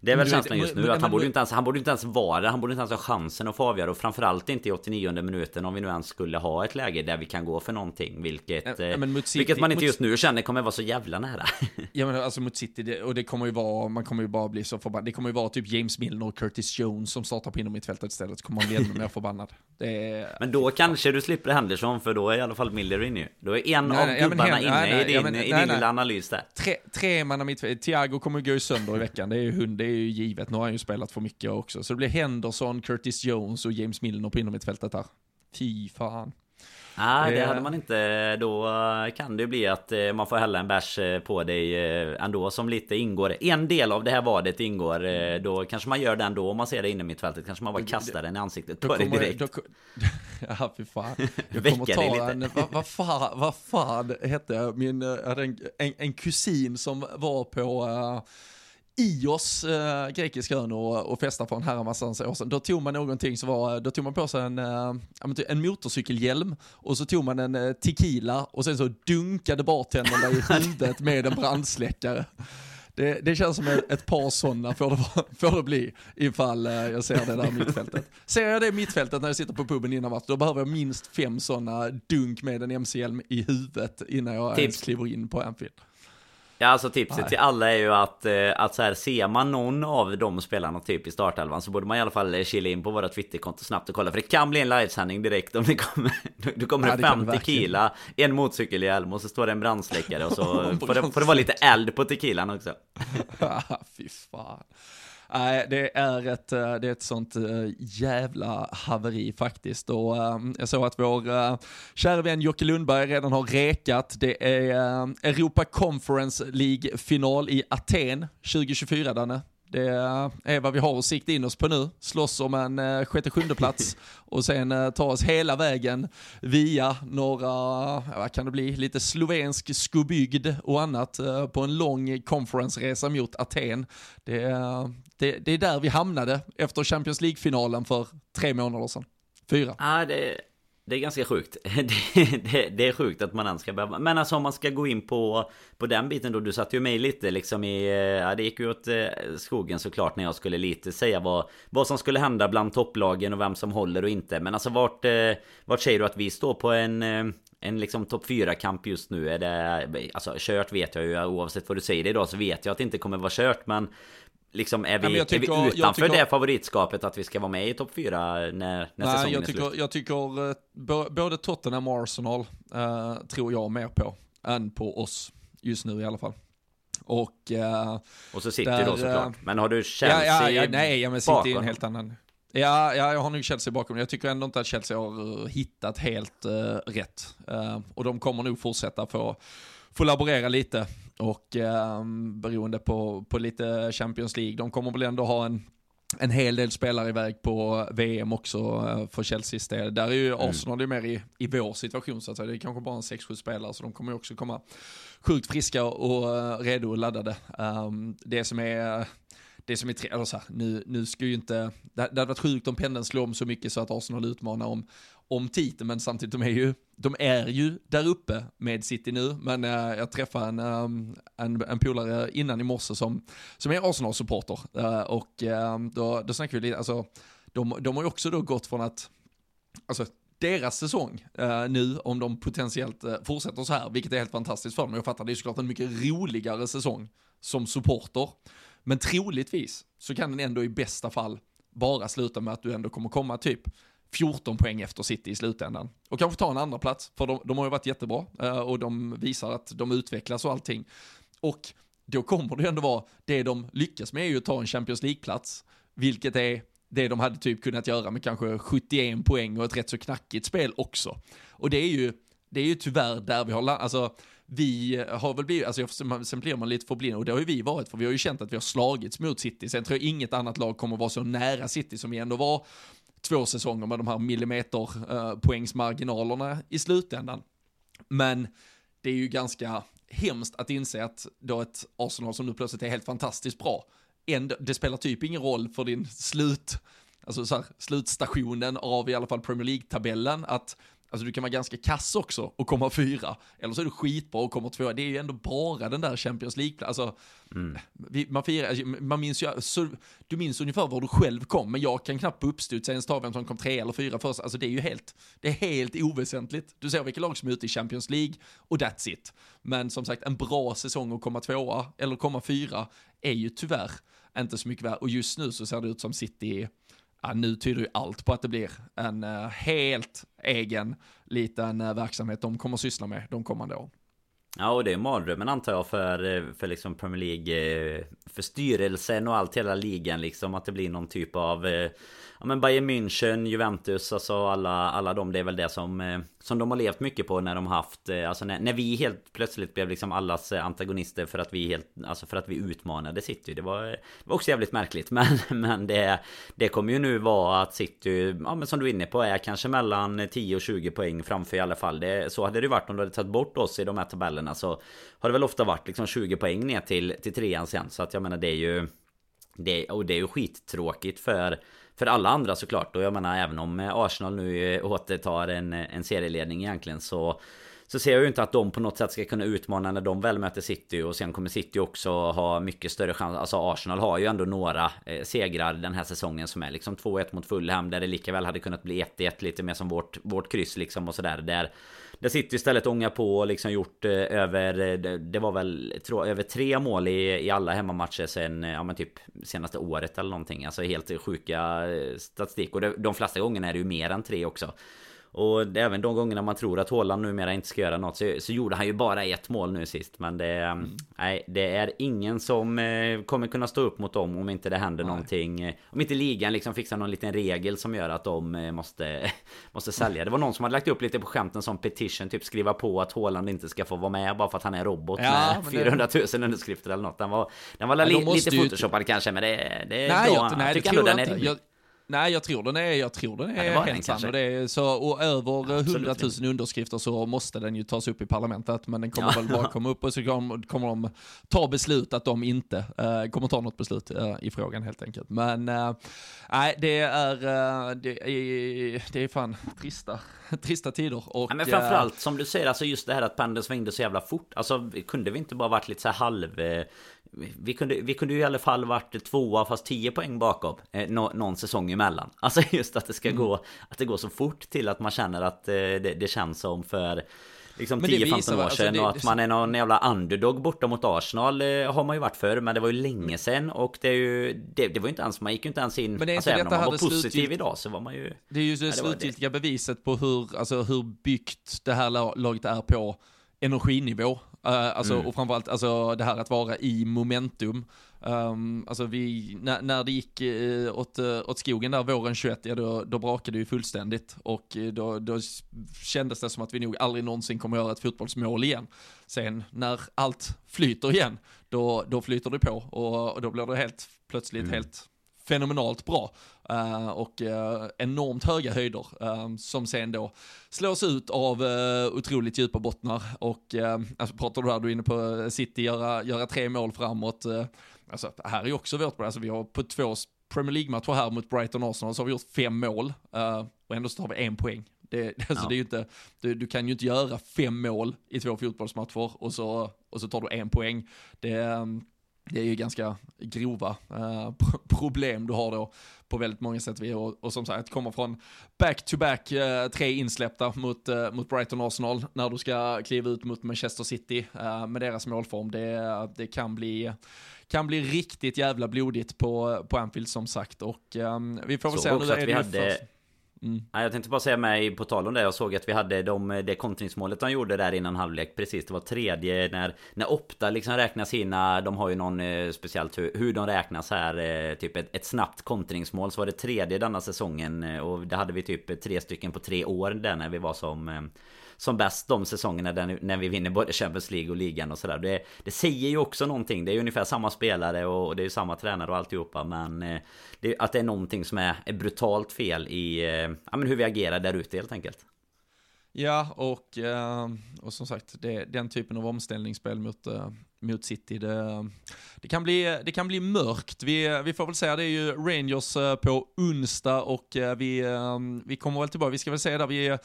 det är väl känslan just nu att han borde inte ens, han borde inte ens vara där, han borde inte ens ha chansen att få avgöra, och framförallt inte i åttionionde minuten om vi nu ens skulle ha ett läge där vi kan gå för någonting, vilket, ja, men City, vilket man inte just nu känner kommer vara så jävla nära. Ja, men alltså mot City, det, och det kommer ju vara, man kommer ju bara bli så förbannad, det kommer ju vara typ James Milner och Curtis Jones som startar på inom mitt fältet istället, så kommer han leda med mig förbannad. Det är... Men då kanske du slipper Henderson, för då är i alla fall Miller inne. Då är en nej, av nej, gubbarna nej, inne nej, nej, i din, nej, nej, i din nej, nej. lilla analys där. Tre, tre man av mitt fält. Thiago kommer gå sönder i veckan, det är ju hund, det är ju givet. Nu har han ju spelat för mycket också. Så det blir Henderson, Curtis Jones och James Milner på inom mitt fältet här. Fy fan. Nej, det hade man inte. Då kan det bli att man får hälla en bärs på dig ändå, som lite ingår. En del av det här vadet ingår. Då kanske man gör det ändå, om man ser det inne i mittfältet. Kanske man bara kastar den i ansiktet på dig direkt. Då, ja, fy fan. Jag kommer ta en, vad, vad fan, vad fan hette jag? Min, en, en, en kusin som var på... Uh, Ios, äh, grekisk ön och, och festa på en här massa år sedan. Då tog man någonting som var, då tog man på sig en, äh, en motorcykelhjälm och så tog man en äh, tequila och sen så dunkade bartänderna i huvudet med en brandsläckare. Det, det känns som ett par sådana för det, för det bli, ifall jag ser det där mittfältet. Ser jag det mittfältet när jag sitter på puben innan match, då behöver jag minst fem sådana dunk med en M C-hjälm i huvudet innan jag ens kliver in på Anfield. Ja, alltså tipset Nej. till alla är ju att, att så här, ser man någon av de spelarna typ i startelvan, så borde man i alla fall killa in på våra Twitterkonto snabbt och kolla, för det kan bli en livesändning direkt om det kommer, du kommer ja, det fem tequila, en motorcykelhjälm och så står det en brandsläckare och så får, det, får det vara lite eld på tequilan också. Fy fan. Nej, det är ett, det är ett sånt jävla haveri faktiskt. Och jag såg att vår kära vän Jocke Lundberg redan har rekat. Det är Europa Conference League-final i Aten tjugo tjugofyra, Danne. Det är vad vi har att sikta in oss på nu. Slåss om en sjätte, sjunde plats och sen ta oss hela vägen via några, vad kan det bli, lite slovensk skobygd och annat på en lång konferensresa mot Aten. Det är, det, det är där vi hamnade efter Champions League-finalen för tre månader sedan. Fyra. Ja, det Det är ganska sjukt. Det, det, det är sjukt att man ens ska behöva. Men alltså om man ska gå in på, på den biten då. Du satt ju mig lite liksom i... Ja, det gick ju åt skogen såklart när jag skulle lite säga vad, vad som skulle hända bland topplagen och vem som håller och inte. Men alltså vart, vart säger du att vi står på en... En liksom topp fyra kamp just nu? Är det, alltså kört vet jag ju, oavsett vad du säger idag så vet jag att det inte kommer vara kört, men... Liksom är vi, nej, tycker, är vi utanför tycker, det favoritskapet att vi ska vara med i topp fyra när, när nej, säsongen jag tycker, är slut? Jag tycker både Tottenham och Arsenal eh, tror jag mer på än på oss just nu i alla fall. Och, eh, och så sitter där, då såklart. Men har du Chelsea ja, ja, ja, nej, jag men sitter i en helt annan... Ja, ja, jag har nog Chelsea bakom. Jag tycker ändå inte att Chelsea har hittat helt eh, rätt. Eh, och de kommer nog fortsätta få... Får laborera lite och eh, beroende på, på lite Champions League. De kommer väl ändå ha en, en hel del spelare iväg på V M också eh, för Chelseas del. Där är ju Arsenal mm. mer i, i vår situation så att säga. Det är kanske bara en sex sju spelare så de kommer ju också komma sjukt friska och uh, redo och laddade. Um, det som är... Det som är tre, alltså här, nu, nu ska ju inte... Det, det hade varit sjukt om pendeln slår om så mycket så att Arsenal utmanar om, om titeln. Men samtidigt, de är, ju, de är ju där uppe med City nu. Men äh, jag träffade en, ähm, en, en polare innan i morse som, som är Arsenal-supporter. Äh, och äh, då, då snackar vi lite... Alltså, de, de har ju också då gått från att... Alltså, deras säsong eh, nu, om de potentiellt eh, fortsätter så här, vilket är helt fantastiskt för dem. Jag fattar, det är såklart en mycket roligare säsong som supporter. Men troligtvis så kan den ändå i bästa fall bara sluta med att du ändå kommer komma typ fjorton poäng efter City i slutändan. Och kanske ta en andra plats, för de, de har ju varit jättebra eh, och de visar att de utvecklas och allting. Och då kommer det ändå vara, det de lyckas med är ju att ta en Champions League-plats, vilket är det de hade typ kunnat göra med kanske sjuttioen poäng och ett rätt så knackigt spel också. Och det är ju, det är ju tyvärr där vi har... Alltså, vi har väl blivit... Alltså, sen blir man lite förblind. Och det har ju vi varit, för vi har ju känt att vi har slagits mot City. Sen tror jag inget annat lag kommer vara så nära City som vi ändå var två säsonger med de här millimeterpoängsmarginalerna i slutändan. Men det är ju ganska hemskt att inse att då ett Arsenal som nu plötsligt är helt fantastiskt bra ändå, det spelar typ ingen roll för din slut, alltså så här, slutstationen av i alla fall Premier League-tabellen, att alltså du kan vara ganska kass också och komma fyra. Eller så är du skitbra och kommer tvåa. Det är ju ändå bara den där Champions League. Alltså, mm. vi, man firar, man minns ju, så, du minns ungefär var du själv kom. Men jag kan knappt uppstudsa ens ta vem som kom tre eller fyra först. Alltså det är ju helt, det är helt oväsentligt. Du ser vilka lag som är ute i Champions League och that's it. Men som sagt, en bra säsong att komma tvåa eller komma fyra är ju tyvärr inte så mycket värd. Och just nu så ser det ut som City... Ja, nu tyder ju allt på att det blir en uh, helt egen liten uh, verksamhet de kommer syssla med de kommande åren. Ja, och det är mardrömmen antar jag för, för liksom Premier League, för styrelsen och allt, hela ligan liksom, att det blir någon typ av eh, ja, men Bayern München, Juventus, alltså alla, alla de, det är väl det som, eh, som de har levt mycket på när de haft, eh, alltså när, när vi helt plötsligt blev liksom allas antagonister för att vi helt, alltså för att vi utmanade City. Det var, det var också jävligt märkligt, men, men det, det kommer ju nu vara att City, ja, men som du är inne på, är kanske mellan tio och tjugo poäng framför i alla fall. Det, så hade det varit om du hade tagit bort oss i de här tabellerna, så alltså, har det väl ofta varit liksom tjugo poäng ner till, till trean sen. Så att jag menar, det är ju det, och det är ju skittråkigt för, för alla andra såklart. Och jag menar, även om Arsenal nu återtar en, en serieledning egentligen, så, så ser jag ju inte att de på något sätt ska kunna utmana när de väl möter City. Och sen kommer City också ha mycket större chans. Alltså Arsenal har ju ändå några eh, segrar den här säsongen som är liksom två ett mot Fulham, där det lika väl hade kunnat bli ett ett, lite mer som vårt, vårt kryss liksom och sådär. Där Det sitter istället ånga på och liksom gjort eh, över, det, det var väl tror, över tre mål i, i alla hemmamatcher sen, ja men typ senaste året eller någonting. Alltså helt sjuka statistik, och det, de flesta gångerna är det ju mer än tre också. Och det, även de gångerna man tror att Haaland numera inte ska göra något, så, så gjorde han ju bara ett mål nu sist. Men det, mm. nej, det är ingen som eh, kommer kunna stå upp mot dem om inte det händer nej. någonting. Om inte ligan liksom fixar någon liten regel som gör att de eh, måste, måste sälja. Det var någon som hade lagt upp lite på skämt en sån petition, typ skriva på att Haaland inte ska få vara med bara för att han är robot, ja, med fyrahundratusen det... underskrifter eller något. Den var, den var nej, li- lite photoshoppad ju... kanske, men det, det är nej, bra. Jag, nej, det tror jag inte. Jag... Nej, jag tror den är, jag tror den är ja, helt sann. Och, det är så, och över hundratusen underskrifter så måste den ju tas upp i parlamentet. Men den kommer ja. väl bara komma upp, och så kommer de ta beslut att de inte eh, kommer ta något beslut eh, i frågan helt enkelt. Men nej, eh, det, eh, det är det är fan trista, trista tider. Och, ja, men framförallt som du säger, alltså just det här att pendeln svängde så jävla fort. Alltså kunde vi inte bara varit lite så här halv... Eh, Vi kunde, vi kunde ju i alla fall varit tvåa fast tio poäng bakom eh, no, någon säsong emellan. Alltså just att det ska mm. gå, att det går så fort till att man känner att eh, det, det känns som för liksom tio femton år sedan, alltså det, och att man är någon jävla underdog borta mot Arsenal eh, har man ju varit förr, men det var ju länge sedan, och det är ju det, det var ju inte ens, man gick ju inte ens in, men det är alltså, även om man var positiv slutgilt... idag så var man ju, det är ju det, ja, det slutgiltiga det. beviset på hur, alltså hur byggt det här laget är på energinivå. Uh, alltså, mm. Och framförallt alltså, det här att vara i momentum. Um, alltså vi, när, när det gick uh, åt, uh, åt skogen där våren tjugoett, ja, då, då brakade det ju fullständigt. Och uh, då, då kändes det som att vi nog aldrig någonsin kommer göra ett fotbollsmål igen. Sen när allt flyter igen, då, då flyter det på. Och, och då blir det helt plötsligt mm. helt fenomenalt bra. Uh, och uh, enormt höga höjder uh, som sen då slås ut av uh, otroligt djupa bottnar. Och uh, alltså, pratar du här, du är inne på City, göra, göra tre mål framåt. Uh, alltså, här är också vårt, alltså, vi har på två Premier League-matcher här mot Brighton och Arsenal så har vi gjort fem mål uh, och ändå så har vi en poäng. Det, alltså, ja. det är ju inte, du, du kan ju inte göra fem mål i två fotbollsmatcher och så, och så tar du en poäng. Det um, Det är ju ganska grova eh, problem du har då på väldigt många sätt. Vi och, och som sagt, komma från back-to-back eh, tre insläppta mot, eh, mot Brighton Arsenal när du ska kliva ut mot Manchester City eh, med deras målform. Det, det kan bli... kan bli riktigt jävla blodigt på, på Anfield som sagt. Och eh, vi får väl se nu är det hade... Mm. Jag tänkte bara säga med på tal om det, jag såg att vi hade de, det kontringsmålet de gjorde där innan halvlek, precis, det var tredje när, när Opta liksom räknas sina, de har ju någon eh, speciellt hur, hur de räknas här, eh, typ ett, ett snabbt kontringsmål, så var det tredje denna säsongen, och det hade vi typ tre stycken på tre år där när vi var som eh, som bäst de säsongerna där, när vi vinner både Champions League och ligan och sådär. Det, det säger ju också någonting. Det är ju ungefär samma spelare och, och det är ju samma tränare och alltihopa. Men eh, det, att det är någonting som är, är brutalt fel i eh, ja, men hur vi agerar där ute helt enkelt. Ja, och, och som sagt, det, den typen av omställningsspel mot, mot City, det, det, kan bli, det kan bli mörkt. Vi, vi får väl säga, det är ju Rangers på onsdag och vi, vi kommer väl tillbaka. Vi ska väl säga där, vi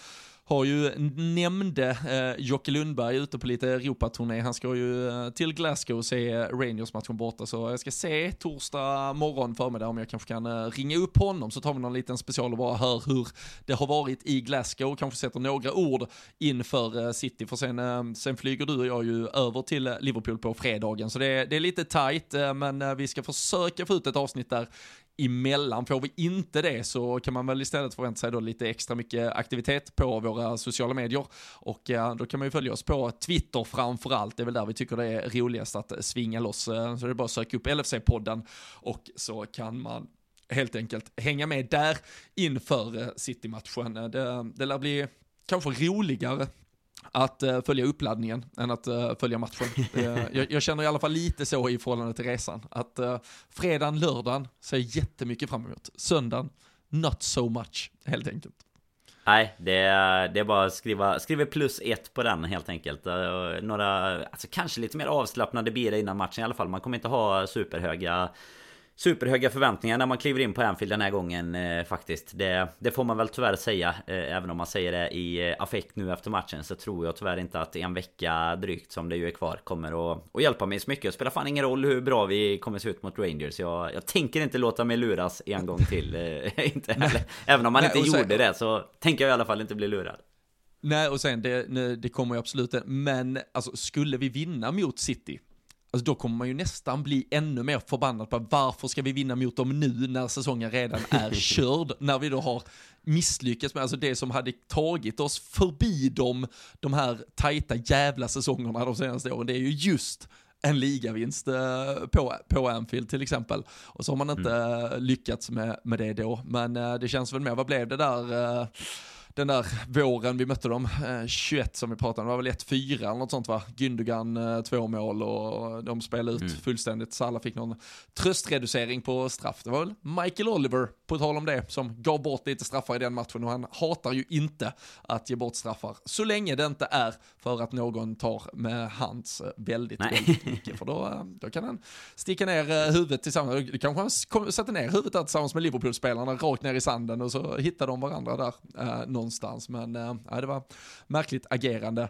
har ju nämnde eh, Jocke Lundberg ute på lite Europaturné. Han ska ju eh, till Glasgow och se Rangers-matchen borta. Så jag ska se torsdag morgon förmiddag om jag kanske kan eh, ringa upp honom. Så tar vi någon liten special och bara hör hur det har varit i Glasgow. Kanske sätter några ord inför eh, City. För sen, eh, sen flyger du och jag ju över till Liverpool på fredagen. Så det, det är lite tajt, eh, men eh, vi ska försöka få ut ett avsnitt där emellan. Får vi inte det så kan man väl istället förvänta sig då lite extra mycket aktivitet på våra sociala medier, och då kan man ju följa oss på Twitter framförallt, det är väl där vi tycker det är roligast att svinga loss, så det är bara att söka upp L F C-podden och så kan man helt enkelt hänga med där inför City-matchen. Det, det lär bli kanske roligare att uh, följa uppladdningen än att uh, följa matchen. Uh, jag, jag känner i alla fall lite så i förhållande till resan. Att uh, fredagen, lördagen ser jättemycket fram emot. Söndagen, not so much, helt enkelt. Nej, det är, det är bara att skriva, skriva plus ett på den helt enkelt. Uh, några, alltså, kanske lite mer avslappnade bira innan matchen i alla fall. Man kommer inte ha superhöga... Superhöga förväntningar när man kliver in på Anfield den här gången eh, faktiskt. Det, det får man väl tyvärr säga. Eh, även om man säger det i eh, affekt nu efter matchen, så tror jag tyvärr inte att en vecka drygt som det ju är kvar kommer att, att hjälpa mig så mycket. Det spelar fan ingen roll hur bra vi kommer se ut mot Rangers. Jag, jag tänker inte låta mig luras en gång till. Eh, inte, eller, även om man Nej, inte gjorde det så tänker jag i alla fall inte bli lurad. Nej, och sen det, det kommer ju absolut. Men alltså, skulle vi vinna mot City, alltså då kommer man ju nästan bli ännu mer förbannad på varför ska vi vinna mot dem nu när säsongen redan är körd, när vi då har misslyckats med, alltså det som hade tagit oss förbi dem, de här tajta jävla säsongerna de senaste åren, det är ju just en ligavinst på, på Anfield till exempel, och så har man inte mm. lyckats med, med det då, men det känns väl mer, vad blev det där den där våren vi mötte dem, tjugoett som vi pratade om, det var väl ett fyra eller något sånt, va? Gündogan två mål och de spelade ut mm. fullständigt, så alla fick någon tröstreducering på straff. Det var väl Michael Oliver, på tal om det, som gav bort lite straffar i den matchen, och han hatar ju inte att ge bort straffar så länge det inte är för att någon tar med hands väldigt, Nej. väldigt mycket, för då, då kan han sticka ner huvudet tillsammans, då kanske han sätter ner huvudet där tillsammans med Liverpool-spelarna rakt ner i sanden och så hittar de varandra där eh, någon någonstans, men äh, det var märkligt agerande.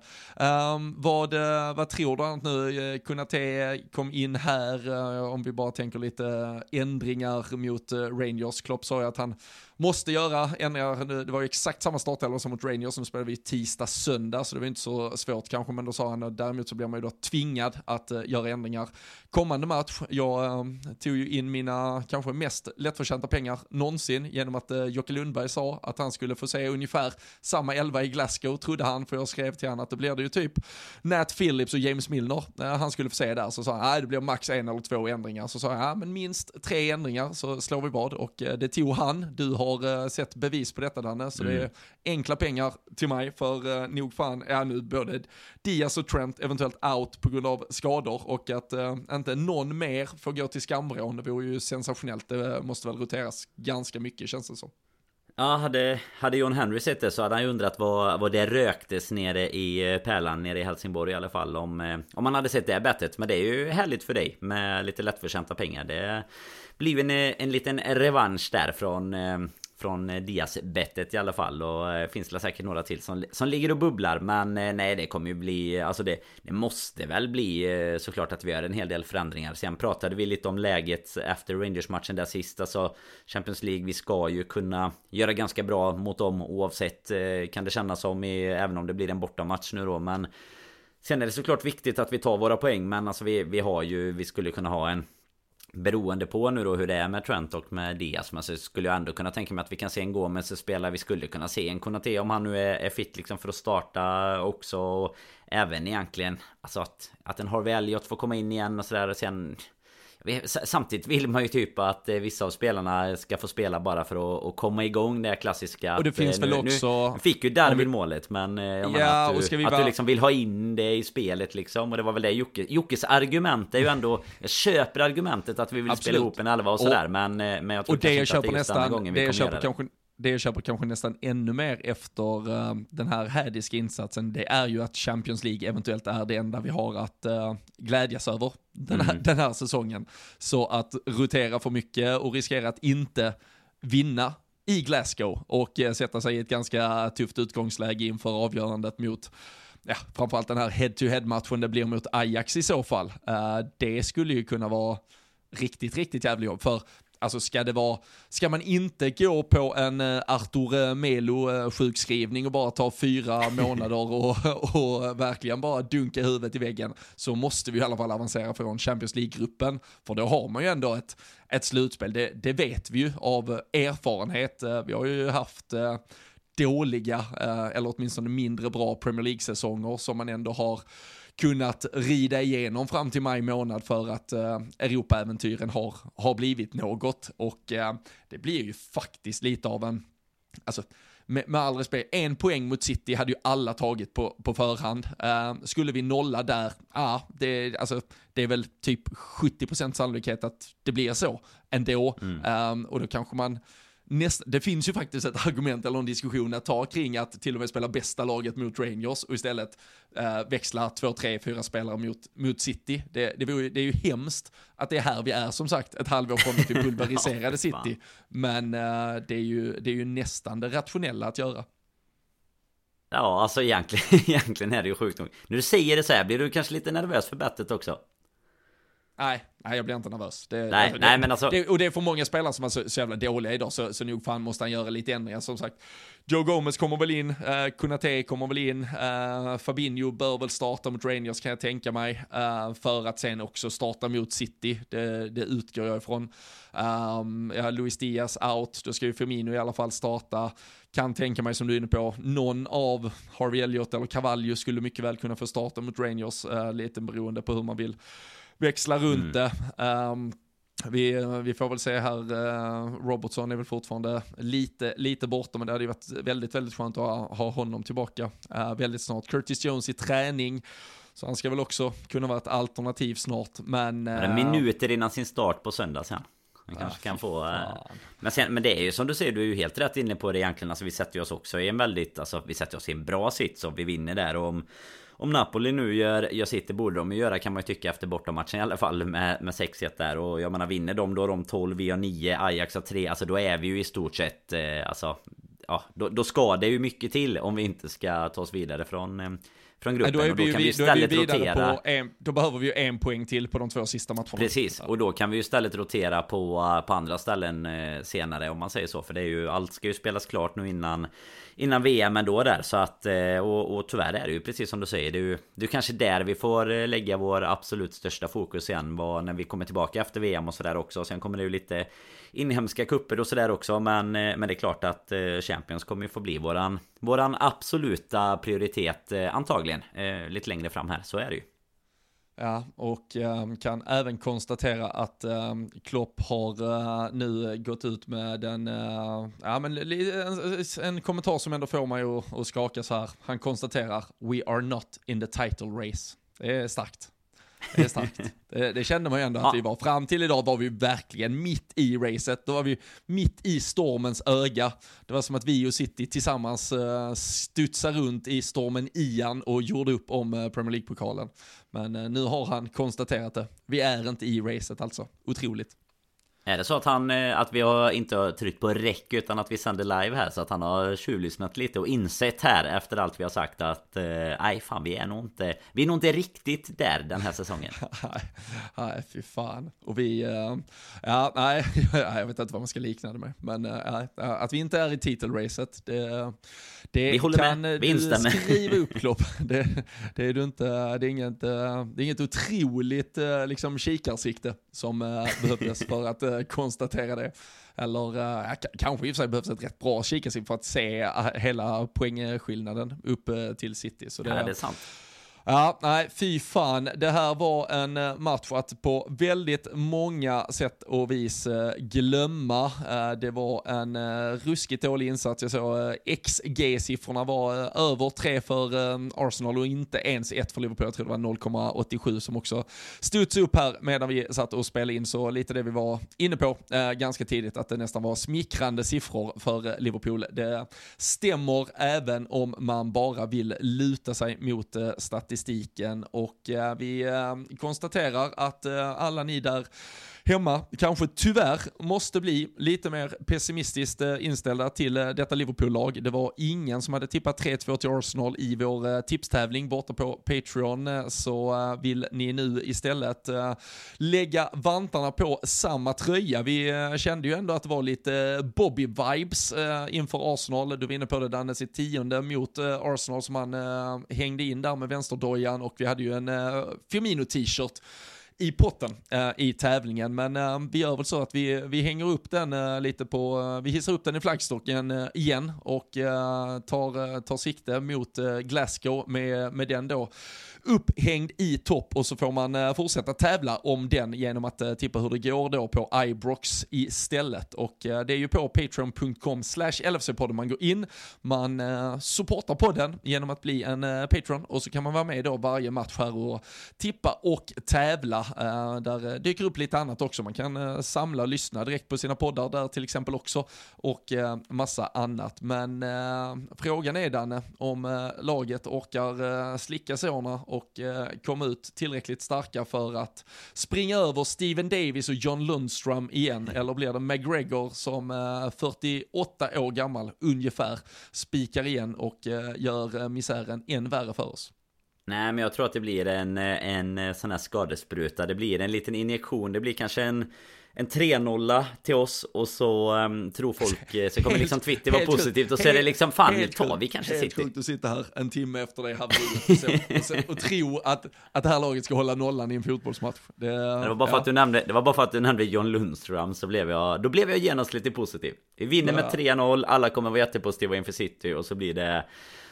Um, vad, vad tror du annat nu? Kunate kom in här, uh, om vi bara tänker lite ändringar mot uh, Rangers. Klopp sa ju att han måste göra ändringar. Det var ju exakt samma startelva som mot Rangers, som spelade vi tisdag, söndag, så det var inte så svårt kanske, men då sa han att däremot så blir man ju då tvingad att uh, göra ändringar kommande match. Jag uh, tog ju in mina kanske mest lättförtjänta pengar någonsin genom att uh, Jocke Lundberg sa att han skulle få se ungefär samma elva i Glasgow, trodde han, för jag skrev till han att det blir det ju typ Nat Phillips och James Milner, han skulle få se där, så sa han, nej, det blir max en eller två ändringar, så sa jag, ja, men minst tre ändringar så slår vi vad, och det tog han. Du har sett bevis på detta, Danne, så mm. det är enkla pengar till mig, för nog fan är nu både Diaz och Trent eventuellt out på grund av skador, och att äh, inte någon mer får gå till skamvrån, det vore ju sensationellt, det måste väl roteras ganska mycket, känns det som. Ja, hade, hade John Henry sett det så hade han ju undrat vad, vad det röktes nere i Pärlan, nere i Helsingborg i alla fall, om, om man hade sett det bettet. Men det är ju härligt för dig med lite lättförtjänta pengar. Det blev en, en liten revansch där från, från Diaz-bettet i alla fall. Och finns det säkert några till som, som ligger och bubblar. Men nej, det kommer ju bli, alltså det, det måste väl bli såklart att vi gör en hel del förändringar. Sen pratade vi lite om läget efter Rangers-matchen där sist. Alltså Champions League, vi ska ju kunna göra ganska bra mot dem oavsett, kan det kännas som, i, även om det blir en bortamatch nu då. Men sen är det såklart viktigt att vi tar våra poäng. Men alltså vi, vi har ju, vi skulle kunna ha en, beroende på nu då hur det är med Trent och med Diaz, men så skulle jag ändå kunna tänka mig att vi kan se en Gomes spela, vi skulle kunna se en Konaté om han nu är, är fit liksom för att starta också, och även egentligen alltså att, att en Harvey Elliott får komma in igen och sådär, och sen samtidigt vill man ju typ att vissa av spelarna ska få spela bara för att, att komma igång det klassiska. Och det finns väl nu, också... Nu fick ju där vi... målet, men jag ja, att, du, bara... att du liksom vill ha in det i spelet liksom. Och det var väl det Jocke, Jockes argument är ju ändå... Jag köper argumentet att vi vill Absolut. spela ihop en elva och sådär, men, men jag tror och det jag inte köper att det just nästan, den gången vi kommer göra det. Kanske... det köper kanske nästan ännu mer efter uh, den här hädiska insatsen, det är ju att Champions League eventuellt är det enda vi har att uh, glädjas över den här, mm. den här säsongen. Så att rotera för mycket och riskera att inte vinna i Glasgow och uh, sätta sig i ett ganska tufft utgångsläge inför avgörandet mot, ja, framförallt den här head-to-head-matchen det blir mot Ajax i så fall. Uh, det skulle ju kunna vara riktigt, riktigt jävligt jobb för... Alltså ska det vara, ska man inte gå på en Artur Melo sjukskrivning och bara ta fyra månader och, och verkligen bara dunka huvudet i väggen, så måste vi i alla fall avancera från Champions League-gruppen, för då har man ju ändå ett, ett slutspel. Det, det vet vi ju av erfarenhet. Vi har ju haft dåliga eller åtminstone mindre bra Premier League-säsonger som man ändå har kunnat rida igenom fram till maj månad för att eh, Europa-äventyren har, har blivit något. Och eh, det blir ju faktiskt lite av en... Alltså, med, med all respekt, en poäng mot City hade ju alla tagit på, på förhand. Eh, skulle vi nolla där, ah, det, alltså, det är väl typ sjuttio procent sannolikhet att det blir så ändå. Mm. Eh, och då kanske man... Nästa, det finns ju faktiskt ett argument eller en diskussion att ta kring att till och med spela bästa laget mot Rangers och istället eh, växla två, tre, fyra spelare mot, mot City. Det, det, ju, det är ju hemskt att det är här vi är, som sagt, ett halvår från att vi pulveriserade City. Men eh, det, är ju, det är ju nästan det rationella att göra. Ja, alltså egentligen, egentligen är det ju sjukt. När du säger det så här, blir du kanske lite nervös för bettet också? Nej, nej, jag blir inte nervös. Det, nej, det, nej, men alltså... det, och det är för många spelare som är så, så jävla dåliga idag, så, så nog fan måste han göra lite ändringar. Som sagt, Joe Gomez kommer väl in, eh, Konaté kommer väl in, eh, Fabinho bör väl starta mot Rangers kan jag tänka mig, eh, för att sen också starta mot City. Det, det utgår jag ifrån. Um, ja, Luis Diaz out, då ska ju Firmino i alla fall starta. Kan tänka mig, som du är inne på, någon av Harvey Elliott eller Cavallo skulle mycket väl kunna få starta mot Rangers, eh, lite beroende på hur man vill växla runt det. Mm. Um, vi, vi får väl se här, uh, Robertson är väl fortfarande lite, lite borta, men det hade ju varit väldigt, väldigt skönt att ha, ha honom tillbaka uh, väldigt snart. Curtis Jones i träning, så han ska väl också kunna vara ett alternativ snart. Men, uh, men minuter innan sin start på söndag sen. Man kanske kan få, äh, men, sen, men det är ju som du säger, du är ju helt rätt inne på det egentligen. Alltså, vi sätter oss också i en väldigt, alltså, vi sätter oss i en bra sits och vi vinner där. Och om, om Napoli nu gör, jag sitter, borde de göra, kan man ju tycka, efter bortamatchen i alla fall, med, med sex ett där. Och jag menar, vinner de då, de tolv, vi har nio, Ajax har tre, alltså då är vi ju i stort sett, eh, alltså, ja, då, då ska det ju mycket till om vi inte ska ta oss vidare från... Eh, från gruppen. Nej, då, är vi, och då kan vi istället då rotera på en, då behöver vi ju en poäng till på de två sista matcherna. Precis, och då kan vi ju istället rotera på, på andra ställen eh, senare, om man säger så. För det är ju, allt ska ju spelas klart nu innan, innan V M ändå där, så att, eh, och, och tyvärr är det ju precis som du säger, det är ju, det är kanske där vi får lägga vår absolut största fokus igen, var när vi kommer tillbaka efter V M och sådär också. Sen kommer det ju lite inhemska kupper och sådär också, men, men det är klart att eh, Champions kommer ju få bli våran, våran absoluta prioritet eh, antagligen eh, lite längre fram här, så är det ju. Ja, och eh, kan även konstatera att eh, Klopp har eh, nu gått ut med en, eh, ja, men, en, en kommentar som ändå får mig att, att skaka så här. Han konstaterar, we are not in the title race. Det är starkt. Det är starkt. Det, det kände man ju ändå att ja. vi var. Fram till idag var vi verkligen mitt i racet. Då var vi mitt i stormens öga. Det var som att vi och City tillsammans studsade runt i stormen Ian och gjorde upp om Premier League-pokalen. Men nu har han konstaterat det. Vi är inte i racet alltså. Otroligt. Är det så att, han, att vi har inte har tryckt på räck utan att vi sänder live här, så att han har tjuvlyssnat lite och insett här efter allt vi har sagt att nej fan, vi är nog inte, vi är nog inte riktigt där den här säsongen. Nej, fy fan. Och vi, ja, nej, jag vet inte vad man ska likna det med. Men nej, att vi inte är i titelracet, det, det vi håller kan med. Vi instämmer. Skriva upp Klopp. Det, det är du inte, det är inget, det är inget otroligt liksom kikarsikte som behövdes för att konstatera det. Eller uh, k- kanske i och för sig behövs ett rätt bra kikarsikte för att se hela poängskillnaden upp uh, till City. Så det, ja, det är sant. Ja, nej, fy fan. Det här var en match att på väldigt många sätt och vis glömma. Det var en ruskigt dålig insats. Jag såg X G-siffrorna var över tre för Arsenal och inte ens ett för Liverpool. Jag tror det var noll komma åttiosju som också studs upp här medan vi satt och spelade in. Så lite det vi var inne på ganska tidigt, att det nästan var smickrande siffror för Liverpool. Det stämmer även om man bara vill luta sig mot statistiken, och eh, vi eh, konstaterar att eh, alla ni där hemma kanske tyvärr måste bli lite mer pessimistiskt eh, inställda till eh, detta Liverpool-lag. Det var ingen som hade tippat tre två till Arsenal i vår eh, tipstävling borta på Patreon, eh, så eh, vill ni nu istället eh, lägga vantarna på samma tröja. Vi eh, kände ju ändå att det var lite eh, Bobby-vibes eh, inför Arsenal. Du var inne på det, Danne, sitt tionde mot eh, Arsenal som han eh, hängde in där med vänsterdojan, och vi hade ju en eh, Firmino-t-shirt i potten äh, i tävlingen, men äh, vi gör väl så att vi, vi hänger upp den äh, lite på, äh, vi hissar upp den i flaggstocken äh, igen och äh, tar, äh, tar sikte mot äh, Glasgow med, med den då upphängd i topp, och så får man äh, fortsätta tävla om den genom att äh, tippa hur det går då på Ibrox istället, och äh, det är ju på patreon dot com slash L F C podden man går in, man äh, supportar podden genom att bli en äh, Patreon, och så kan man vara med då varje match här och tippa och tävla. Uh, där dyker upp lite annat också. Man kan uh, samla och lyssna direkt på sina poddar där till exempel också, och uh, massa annat. Men uh, frågan är, Danne, om uh, laget orkar uh, slicka såna och uh, komma ut tillräckligt starka för att springa över Steven Davis och John Lundström igen, eller blir det McGregor som uh, fyrtioåtta år gammal ungefär spikar igen och uh, gör misären än värre för oss? Nej, men jag tror att det blir en, en sån här skadespruta. Det blir en liten injektion. Det blir kanske en, en tre noll till oss. Och så um, tror folk, så kommer liksom Twitter vara positivt. Och så är det liksom, fan, nu tar vi kanske City. Helt sjukt att sitta här en timme efter det här och, så, och tro att, att det här laget ska hålla nollan i en fotbollsmatch. Det, det, var, bara ja. för att du nämnde, det var bara för att du nämnde John Lundström, så blev jag, då blev jag genast lite positiv. Vi vinner med tre noll. Alla kommer vara jättepositiva inför City. Och så blir det...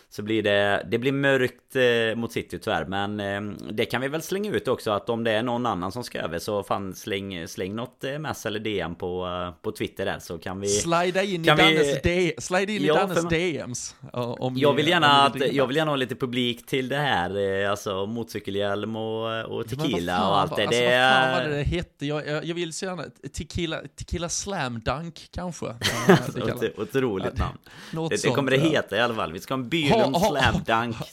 Så blir det, det blir mörkt eh, mot City tyvärr, men eh, det kan vi väl slänga ut också, att om det är någon annan som ska över, så fan släng, släng något M S eller D M på, uh, på Twitter där, så kan vi... Slida in kan i Dannes, vi, de, slide in ja, i Dannes D Ms. Om jag, vill gärna, om att, jag vill gärna ha lite publik till det här, eh, alltså motorcykelhjälm och, och tequila fan, och allt det. Alltså, det vad fan var det det hette? Jag, jag, jag vill så gärna tequila, tequila slam dunk kanske. Ot- otroligt ja, namn. Det, det, det kommer sånt, det heta ja. I alla fall. Vi ska ha en by- Ha, ha,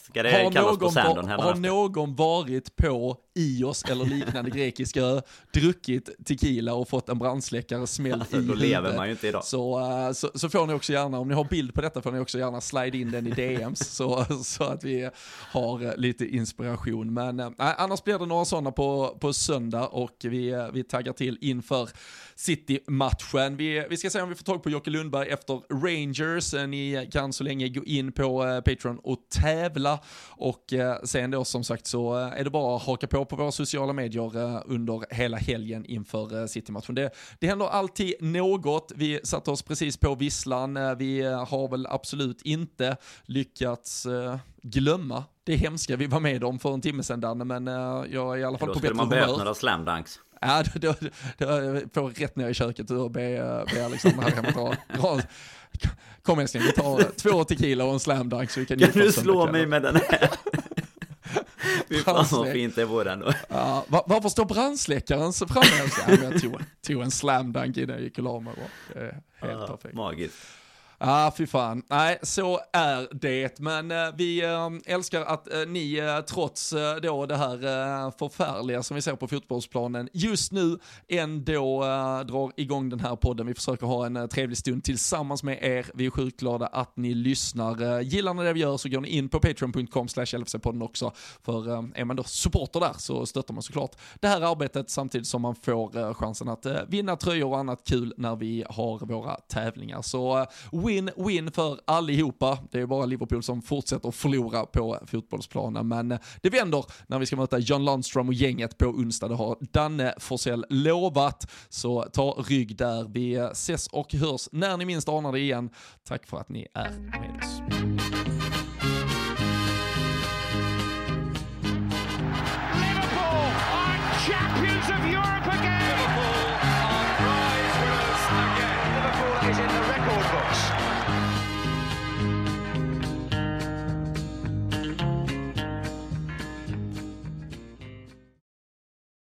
Ska det har, någon på var, har någon varit på Ios eller liknande grekiska ö, druckit tequila och fått en brandsläckare smäll alltså, i då huvudet, lever man ju inte idag. Så, så, så får ni också gärna, om ni har bild på detta, får ni också gärna slide in den i D Ms så, så att vi har lite inspiration. Men äh, annars blir det några sådana på, på söndag, och vi, vi taggar till inför City-matchen. Vi, vi ska se om vi får tag på Jocke Lundberg efter Rangers. Ni kan så länge gå in på äh, Patreon och tävla, och äh, sen då som sagt så äh, är det bara att haka på på våra sociala medier uh, under hela helgen inför uh, City-matchen. Det, det händer alltid något. Vi satte oss precis på visslan. Uh, vi uh, har väl absolut inte lyckats uh, glömma det hemska vi var med om för en timme sedan, Danne, men uh, jag är i alla fall på bättre humör. Då skulle man behöva slamdanks. Ja, då, då, då får jag rätt ner i köket och be, be Alexander här hemma dra, dra. Kom älskling, vi tar två tequila och en slamdank så vi kan... Kan du slå mig med den här? Vi fan vad fint det vore ändå. Ja, var, varför står brandsläckaren så framme? Ja, jag tog, tog en slamdank innan jag gick och la mig. Helt ah, perfekt. Magiskt. Ja, ah, fy fan. Nej, så är det. Men eh, vi eh, älskar att eh, ni, eh, trots eh, då det här eh, förfärliga som vi ser på fotbollsplanen just nu, ändå eh, drar igång den här podden. Vi försöker ha en eh, trevlig stund tillsammans med er. Vi är sjukt glada att ni lyssnar. Eh, gillar ni det vi gör, så går ni in på patreon dot com slash L F C podden också. För eh, är man då supporter där, så stöttar man såklart det här arbetet, samtidigt som man får eh, chansen att eh, vinna tröjor och annat kul när vi har våra tävlingar. Så eh, win-win för allihopa. Det är bara Liverpool som fortsätter att förlora på fotbollsplanen. Men det vänder när vi ska möta John Lundström och gänget på onsdag. Det har Danne Forsell lovat. Så ta rygg där. Vi ses och hörs när ni minst anar det igen. Tack för att ni är med oss.